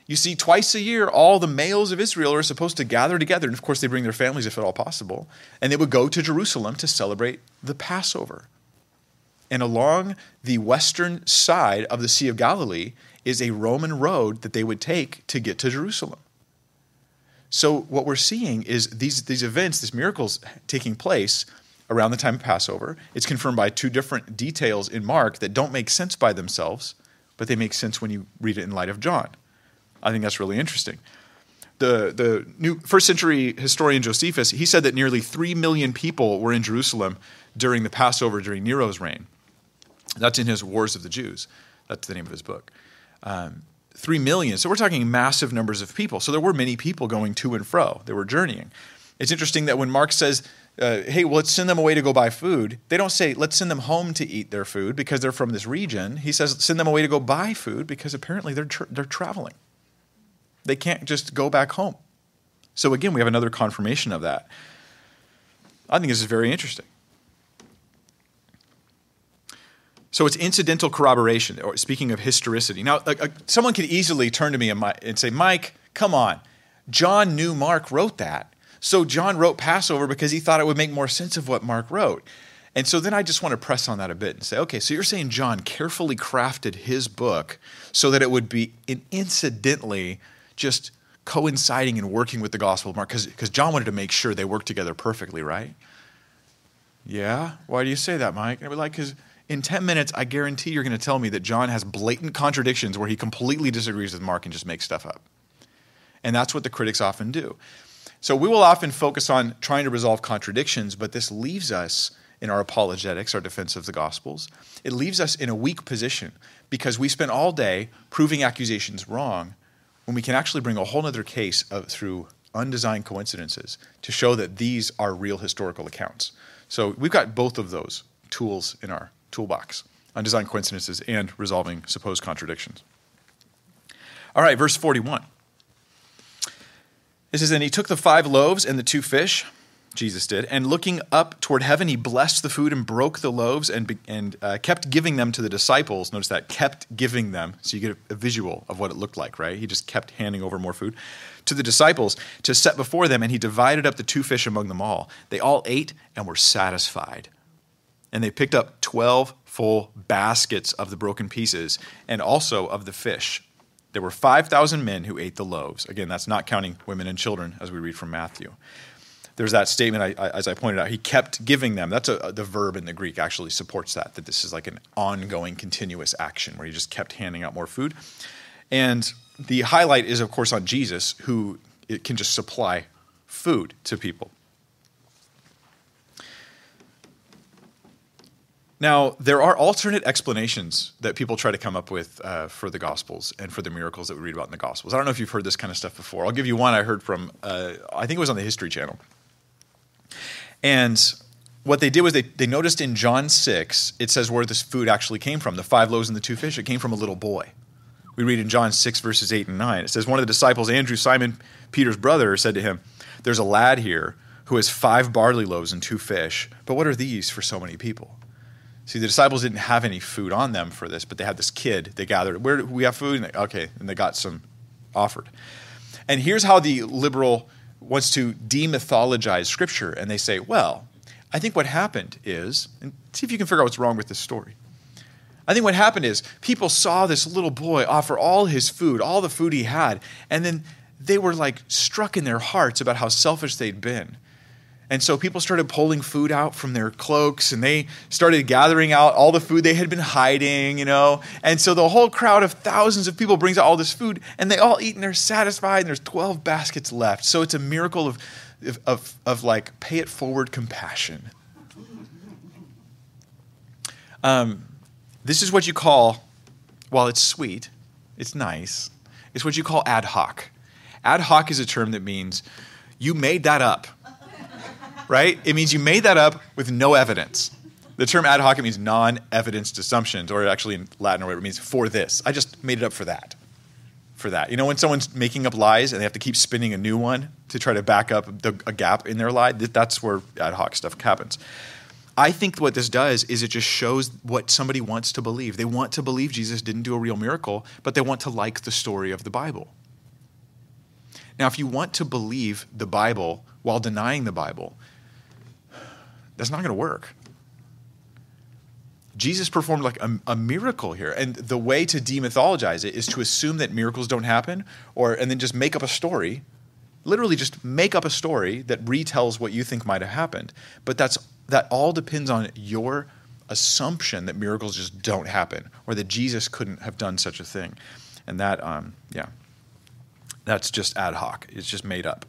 You see, twice a year, all the males of Israel are supposed to gather together. And of course, they bring their families if at all possible. And they would go to Jerusalem to celebrate the Passover. And along the western side of the Sea of Galilee is a Roman road that they would take to get to Jerusalem. So what we're seeing is these events, these miracles taking place around the time of Passover. It's confirmed by two different details in Mark that don't make sense by themselves, but they make sense when you read it in light of John. I think that's really interesting. The new first century historian Josephus, he said that nearly 3 million people were in Jerusalem during the Passover during Nero's reign. That's in his Wars of the Jews. That's the name of his book. 3 million. So we're talking massive numbers of people. So there were many people going to and fro. They were journeying. It's interesting that when Mark says, hey, well, let's send them away to go buy food, they don't say, let's send them home to eat their food because they're from this region. He says, send them away to go buy food because apparently they're traveling. They can't just go back home. So again, we have another confirmation of that. I think this is very interesting. So it's incidental corroboration, or speaking of historicity. Now, someone could easily turn to me and say, Mike, come on. John knew Mark wrote that. So John wrote Passover because he thought it would make more sense of what Mark wrote. And so then I just want to press on that a bit and say, okay, so you're saying John carefully crafted his book so that it would be incidentally just coinciding and working with the Gospel of Mark, because John wanted to make sure they worked together perfectly, right? Yeah? Why do you say that, Mike? And we're like, because in 10 minutes, I guarantee you're going to tell me that John has blatant contradictions where he completely disagrees with Mark and just makes stuff up. And that's what the critics often do. So we will often focus on trying to resolve contradictions, but this leaves us in our apologetics, our defense of the Gospels. It leaves us in a weak position because we spend all day proving accusations wrong when we can actually bring a whole other case through undesigned coincidences to show that these are real historical accounts. So we've got both of those tools in our toolbox, undesigned coincidences and resolving supposed contradictions. All right, verse 41. It says, and he took the 5 loaves and the 2 fish, Jesus did, and looking up toward heaven, he blessed the food and broke the loaves and kept giving them to the disciples. Notice that, kept giving them. So you get a visual of what it looked like, right? He just kept handing over more food to the disciples to set before them, and he divided up the 2 fish among them all. They all ate and were satisfied. And they picked up 12 full baskets of the broken pieces and also of the fish. There were 5,000 men who ate the loaves. Again, that's not counting women and children, as we read from Matthew. There's that statement, as I pointed out, he kept giving them. That's the verb in the Greek actually supports that this is like an ongoing, continuous action where he just kept handing out more food. And the highlight is, of course, on Jesus, who can just supply food to people. Now, there are alternate explanations that people try to come up with for the Gospels and for the miracles that we read about in the Gospels. I don't know if you've heard this kind of stuff before. I'll give you one I heard from, I think it was on the History Channel. And what they did was they noticed in John 6, it says where this food actually came from, the 5 loaves and the 2 fish. It came from a little boy. We read in John 6, verses 8 and 9. It says, one of the disciples, Andrew, Simon Peter's brother, said to him, there's a lad here who has 5 barley loaves and 2 fish, but what are these for so many people? See, the disciples didn't have any food on them for this, but they had this kid. They gathered, where do we have food? And they got some offered. And here's how the liberal wants to demythologize Scripture. And they say, well, I think what happened is, and see if you can figure out what's wrong with this story. I think what happened is people saw this little boy offer all his food, all the food he had, and then they were like struck in their hearts about how selfish they'd been. And so people started pulling food out from their cloaks, and they started gathering out all the food they had been hiding, And so the whole crowd of thousands of people brings out all this food, and they all eat, and they're satisfied, and there's 12 baskets left. So it's a miracle of like pay it forward compassion. This is what you call, while it's sweet, it's nice, it's what you call ad hoc. Ad hoc is a term that means you made that up, right? It means you made that up with no evidence. The term ad hoc, it means non-evidenced assumptions, or actually in Latin or whatever, it means for this. I just made it up for that, You know, when someone's making up lies and they have to keep spinning a new one to try to back up a gap in their lie, that's where ad hoc stuff happens. I think what this does is it just shows what somebody wants to believe. They want to believe Jesus didn't do a real miracle, but they want to like the story of the Bible. Now, if you want to believe the Bible while denying the Bible, that's not going to work. Jesus performed like a miracle here. And the way to demythologize it is to assume that miracles don't happen, and then just make up a story. Literally just make up a story that retells what you think might have happened. But that all depends on your assumption that miracles just don't happen, or that Jesus couldn't have done such a thing. And that, that's just ad hoc. It's just made up.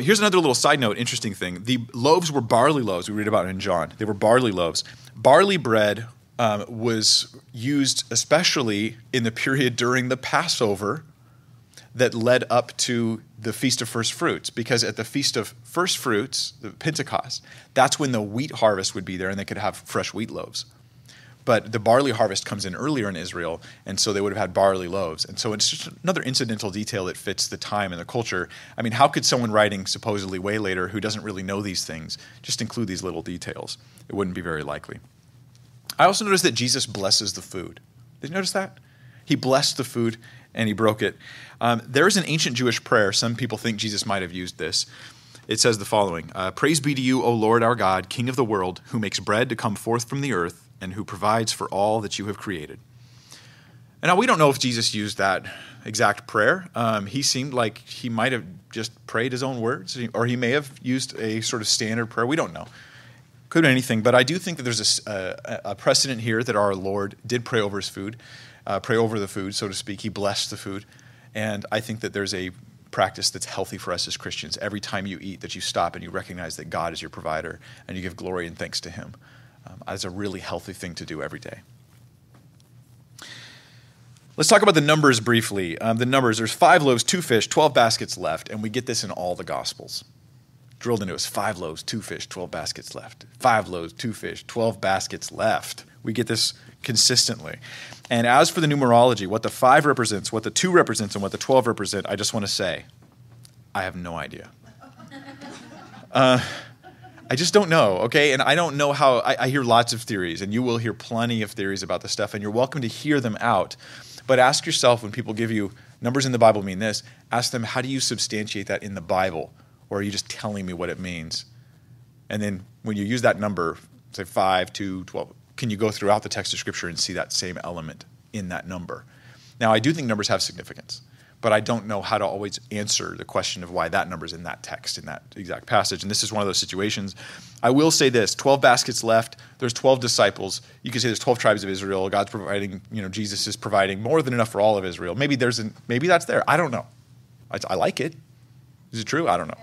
Here's another little side note, interesting thing. The loaves were barley loaves we read about in John. They were barley loaves. Barley bread was used especially in the period during the Passover that led up to the Feast of First Fruits, because at the Feast of First Fruits, the Pentecost, that's when the wheat harvest would be there, and they could have fresh wheat loaves. But the barley harvest comes in earlier in Israel, and so they would have had barley loaves. And so it's just another incidental detail that fits the time and the culture. I mean, how could someone writing supposedly way later who doesn't really know these things just include these little details? It wouldn't be very likely. I also noticed that Jesus blesses the food. Did you notice that? He blessed the food and he broke it. There is an ancient Jewish prayer. Some people think Jesus might have used this. It says the following, "Praise be to you, O Lord our God, King of the world, who makes bread to come forth from the earth and who provides for all that you have created." And now we don't know if Jesus used that exact prayer. He seemed like he might have just prayed his own words, or he may have used a sort of standard prayer. We don't know. Could be anything, but I do think that there's a precedent here that our Lord did pray over his food. Pray over the food, so to speak. He blessed the food. And I think that there's a practice that's healthy for us as Christians. Every time you eat, that you stop and you recognize that God is your provider and you give glory and thanks to him. That's a really healthy thing to do every day. Let's talk about the numbers briefly. The numbers, there's 5 loaves, 2 fish, 12 baskets left. And we get this in all the Gospels. Drilled into us, 5 loaves, 2 fish, 12 baskets left. 5 loaves, 2 fish, 12 baskets left. We get this consistently. And as for the numerology, what the 5 represents, what the 2 represents, and what the 12 represent, I just want to say, I have no idea. I just don't know, okay? And I don't know how, I hear lots of theories, and you will hear plenty of theories about this stuff, and you're welcome to hear them out. But ask yourself, when people give you numbers in the Bible mean this, ask them, how do you substantiate that in the Bible? Or are you just telling me what it means? And then when you use that number, say 5, 2, 12, can you go throughout the text of Scripture and see that same element in that number? Now, I do think numbers have significance, but I don't know how to always answer the question of why that number's in that text, in that exact passage, and this is one of those situations. I will say this, 12 baskets left, there's 12 disciples. You could say there's 12 tribes of Israel. God's providing, Jesus is providing more than enough for all of Israel. Maybe that's there. I don't know. I like it. Is it true? I don't know.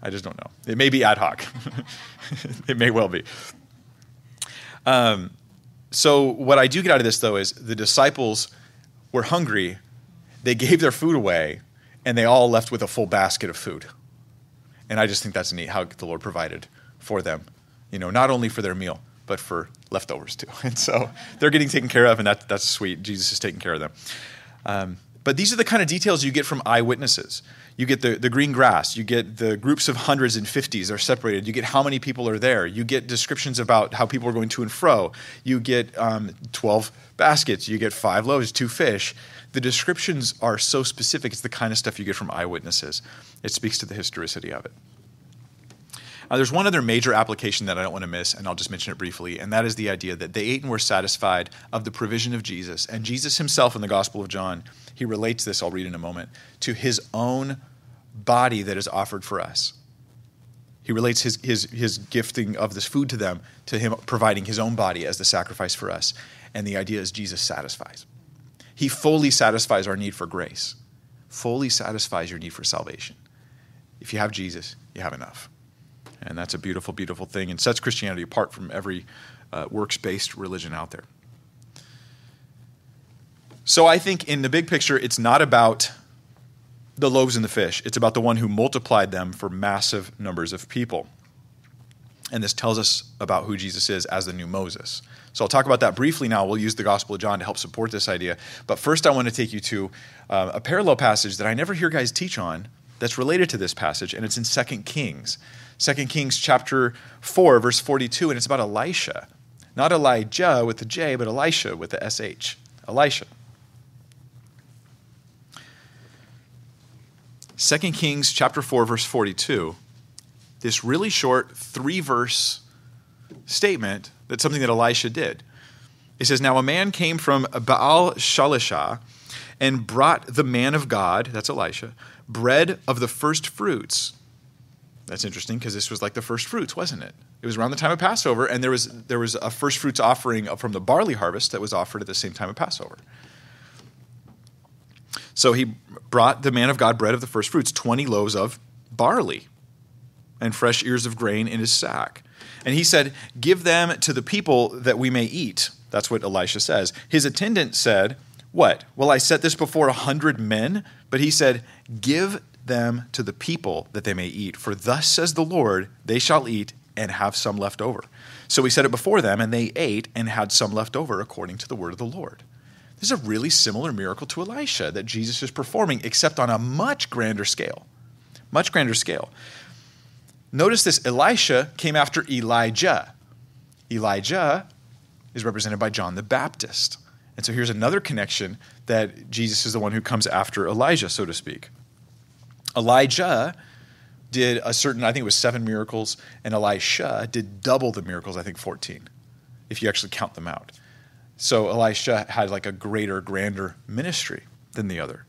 I just don't know. It may be ad hoc. It may well be. So what I do get out of this, though, is the disciples were hungry, they gave their food away, and they all left with a full basket of food. And I just think that's neat how the Lord provided for them, you know, not only for their meal, but for leftovers too. And so they're getting taken care of, and that's sweet. Jesus is taking care of them. But these are the kind of details you get from eyewitnesses. You get the green grass. You get the groups of hundreds and fifties are separated. You get how many people are there. You get descriptions about how people are going to and fro. You get 12 baskets. You get 5 loaves, 2 fish. The descriptions are so specific. It's the kind of stuff you get from eyewitnesses. It speaks to the historicity of it. There's one other major application that I don't want to miss, and I'll just mention it briefly, and that is the idea that they ate and were satisfied of the provision of Jesus. And Jesus himself in the Gospel of John, he relates this, I'll read in a moment, to his own body that is offered for us. He relates his gifting of this food to them, to him providing his own body as the sacrifice for us. And the idea is Jesus satisfies. He fully satisfies our need for grace, fully satisfies your need for salvation. If you have Jesus, you have enough. And that's a beautiful, beautiful thing, and sets Christianity apart from every works-based religion out there. So I think in the big picture, it's not about the loaves and the fish. It's about the one who multiplied them for massive numbers of people. And this tells us about who Jesus is as the new Moses. So I'll talk about that briefly now. We'll use the Gospel of John to help support this idea. But first I want to take you to a parallel passage that I never hear guys teach on that's related to this passage, and it's in 2 Kings. 2 Kings chapter 4, verse 42, and it's about Elisha. Not Elijah with the J, but Elisha with the S-H. Elisha. 2 Kings chapter 4, verse 42. This really short 3-verse statement that's something that Elisha did. It says, "Now a man came from Baal Shalisha and brought the man of God," that's Elisha, "bread of the first fruits." That's interesting because this was like the first fruits, wasn't it? It was around the time of Passover, and there was a first fruits offering from the barley harvest that was offered at the same time of Passover. So he brought the man of God bread of the first fruits, 20 loaves of barley and fresh ears of grain in his sack. And he said, "Give them to the people that we may eat." That's what Elisha says. His attendant said, "What? Will I set this before 100 men?" But he said, "Give them to the people that they may eat. For thus says the Lord, they shall eat and have some left over." So he set it before them, and they ate and had some left over according to the word of the Lord. This is a really similar miracle to Elisha that Jesus is performing, except on a much grander scale. Much grander scale. Notice this, Elisha came after Elijah. Elijah is represented by John the Baptist. And so here's another connection that Jesus is the one who comes after Elijah, so to speak. Elijah did a certain, I think it was 7 miracles, and Elisha did double the miracles, I think 14, if you actually count them out. So Elisha had like a greater, grander ministry than the other.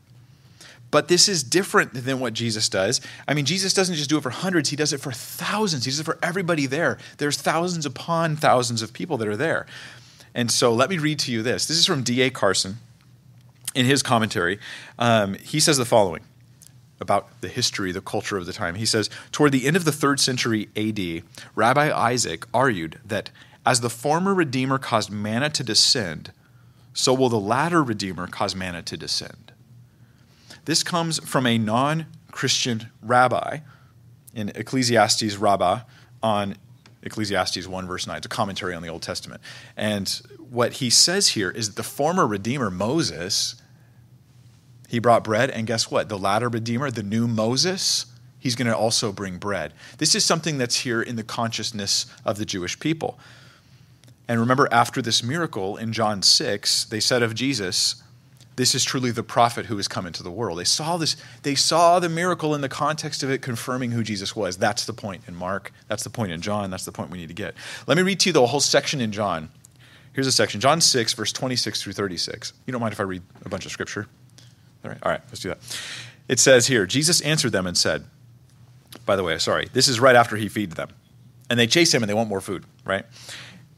But this is different than what Jesus does. I mean, Jesus doesn't just do it for hundreds. He does it for thousands. He does it for everybody there. There's thousands upon thousands of people that are there. And so let me read to you this. This is from D.A. Carson in his commentary. He says the following about the history, the culture of the time. He says, "Toward the end of the 3rd century AD, Rabbi Isaac argued that as the former Redeemer caused manna to descend, so will the latter Redeemer cause manna to descend. This comes from a non-Christian rabbi in Ecclesiastes Rabbah on Ecclesiastes 1 verse 9. It's a commentary on the Old Testament. And what he says here is that the former Redeemer, Moses, he brought bread, and guess what? The latter Redeemer, the new Moses, he's going to also bring bread. This is something that's here in the consciousness of the Jewish people. And remember, after this miracle in John 6, they said of Jesus, "This is truly the prophet who has come into the world." They saw this. They saw the miracle in the context of it confirming who Jesus was. That's the point in Mark. That's the point in John. That's the point we need to get. Let me read to you the whole section in John. Here's a section, John 6, verse 26 through 36. You don't mind if I read a bunch of scripture? All right, let's do that. It says here, "Jesus answered them and said," by the way, sorry, this is right after he feeds them. And they chase him and they want more food, right?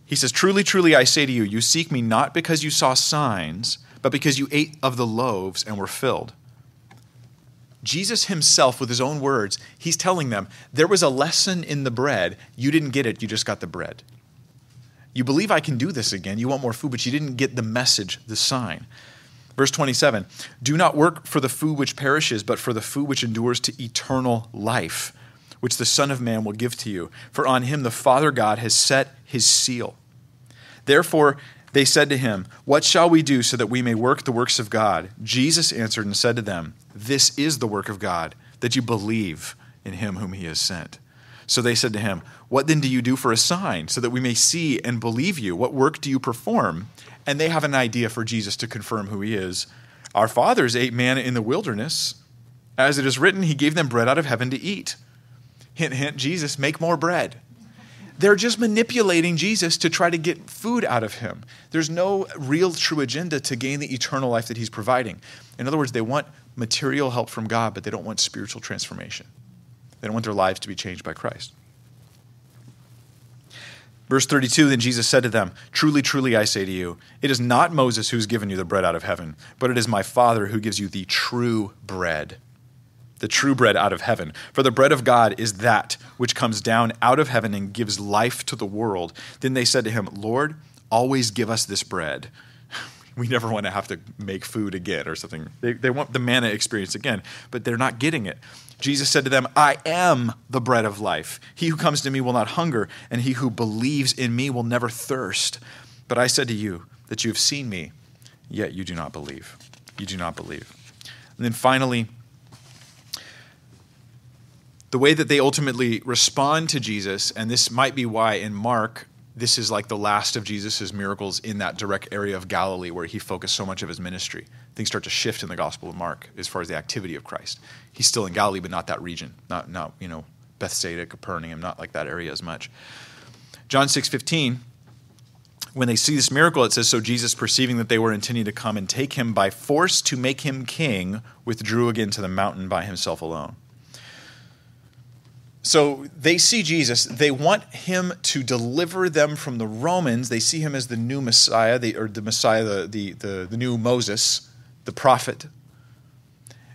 He says, "Truly, truly, I say to you, you seek me not because you saw signs, but because you ate of the loaves and were filled." Jesus himself, with his own words, he's telling them, there was a lesson in the bread. You didn't get it, you just got the bread. You believe I can do this again, you want more food, but you didn't get the message, the sign. Verse 27, "Do not work for the food which perishes, but for the food which endures to eternal life, which the Son of Man will give to you. For on him the Father God has set his seal. Therefore they said to him, what shall we do so that we may work the works of God? Jesus answered and said to them, this is the work of God, that you believe in him whom he has sent. So they said to him, what then do you do for a sign so that we may see and believe you? What work do you perform? And they have an idea for Jesus to confirm who he is. Our fathers ate manna in the wilderness. As it is written, he gave them bread out of heaven to eat. Hint, hint, Jesus, make more bread. They're just manipulating Jesus to try to get food out of him. There's no real true agenda to gain the eternal life that he's providing. In other words, they want material help from God, but they don't want spiritual transformation. They don't want their lives to be changed by Christ. Verse 32, then Jesus said to them, truly, truly, I say to you, it is not Moses who's given you the bread out of heaven, but it is my Father who gives you the true bread out of heaven. For the bread of God is that which comes down out of heaven and gives life to the world. Then they said to him, Lord, always give us this bread. We never want to have to make food again or something. They want the manna experience again, but they're not getting it. Jesus said to them, I am the bread of life. He who comes to me will not hunger, and he who believes in me will never thirst. But I said to you that you have seen me, yet you do not believe. You do not believe. And then finally, the way that they ultimately respond to Jesus, and this might be why in Mark, this is like the last of Jesus' miracles in that direct area of Galilee where he focused so much of his ministry. Things start to shift in the Gospel of Mark as far as the activity of Christ. He's still in Galilee, but not that region, not you know, Bethsaida, Capernaum, not like that area as much. John 6:15, when they see this miracle, it says, so Jesus, perceiving that they were intending to come and take him by force to make him king, withdrew again to the mountain by himself alone. So they see Jesus. They want him to deliver them from the Romans. They see him as the new Messiah, the new Moses, the prophet.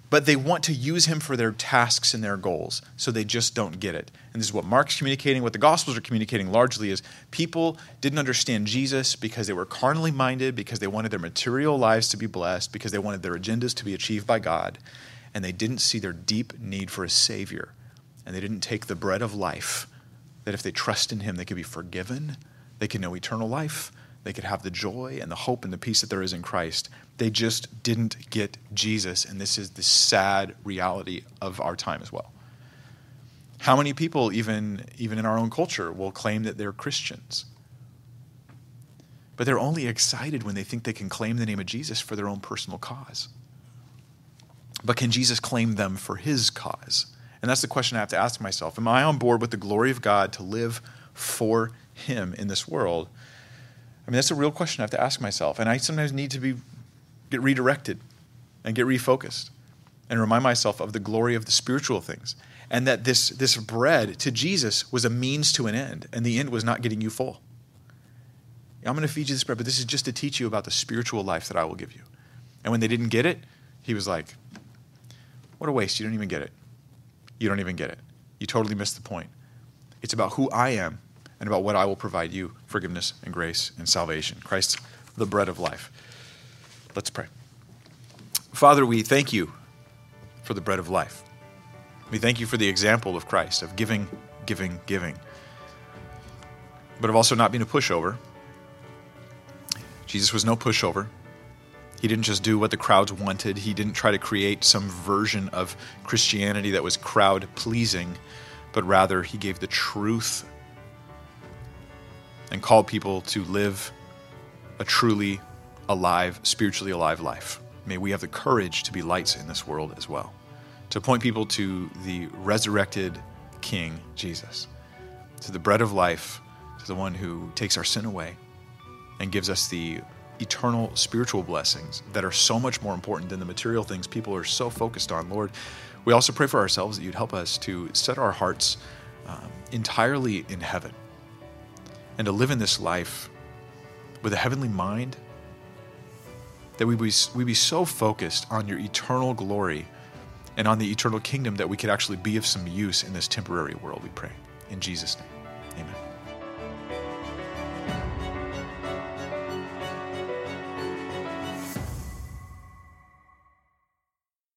But they want to use him for their tasks and their goals, so they just don't get it. And this is what Mark's communicating, what the Gospels are communicating largely is people didn't understand Jesus because they were carnally minded, because they wanted their material lives to be blessed, because they wanted their agendas to be achieved by God, and they didn't see their deep need for a Savior. And they didn't take the bread of life, that if they trust in him, they could be forgiven, they could know eternal life, they could have the joy and the hope and the peace that there is in Christ. They just didn't get Jesus, and this is the sad reality of our time as well. How many people, even in our own culture, will claim that they're Christians? But they're only excited when they think they can claim the name of Jesus for their own personal cause. But can Jesus claim them for his cause? And that's the question I have to ask myself. Am I on board with the glory of God to live for him in this world? I mean, that's a real question I have to ask myself. And I sometimes need to get redirected and get refocused and remind myself of the glory of the spiritual things. And that this bread to Jesus was a means to an end. And the end was not getting you full. I'm going to feed you this bread, but this is just to teach you about the spiritual life that I will give you. And when they didn't get it, he was like, what a waste. You don't even get it. You don't even get it. You totally missed the point. It's about who I am and about what I will provide you, forgiveness and grace and salvation. Christ's the bread of life. Let's pray. Father, we thank you for the bread of life. We thank you for the example of Christ, of giving, giving, giving, but of also not being a pushover. Jesus was no pushover. He didn't just do what the crowds wanted. He didn't try to create some version of Christianity that was crowd-pleasing, but rather he gave the truth and called people to live a truly alive, spiritually alive life. May we have the courage to be lights in this world as well, to point people to the resurrected King, Jesus, to the bread of life, to the one who takes our sin away and gives us the eternal spiritual blessings that are so much more important than the material things people are so focused on. Lord, we also pray for ourselves that you'd help us to set our hearts entirely in heaven and to live in this life with a heavenly mind, that we be so focused on your eternal glory and on the eternal kingdom that we could actually be of some use in this temporary world, we pray. In Jesus' name, amen.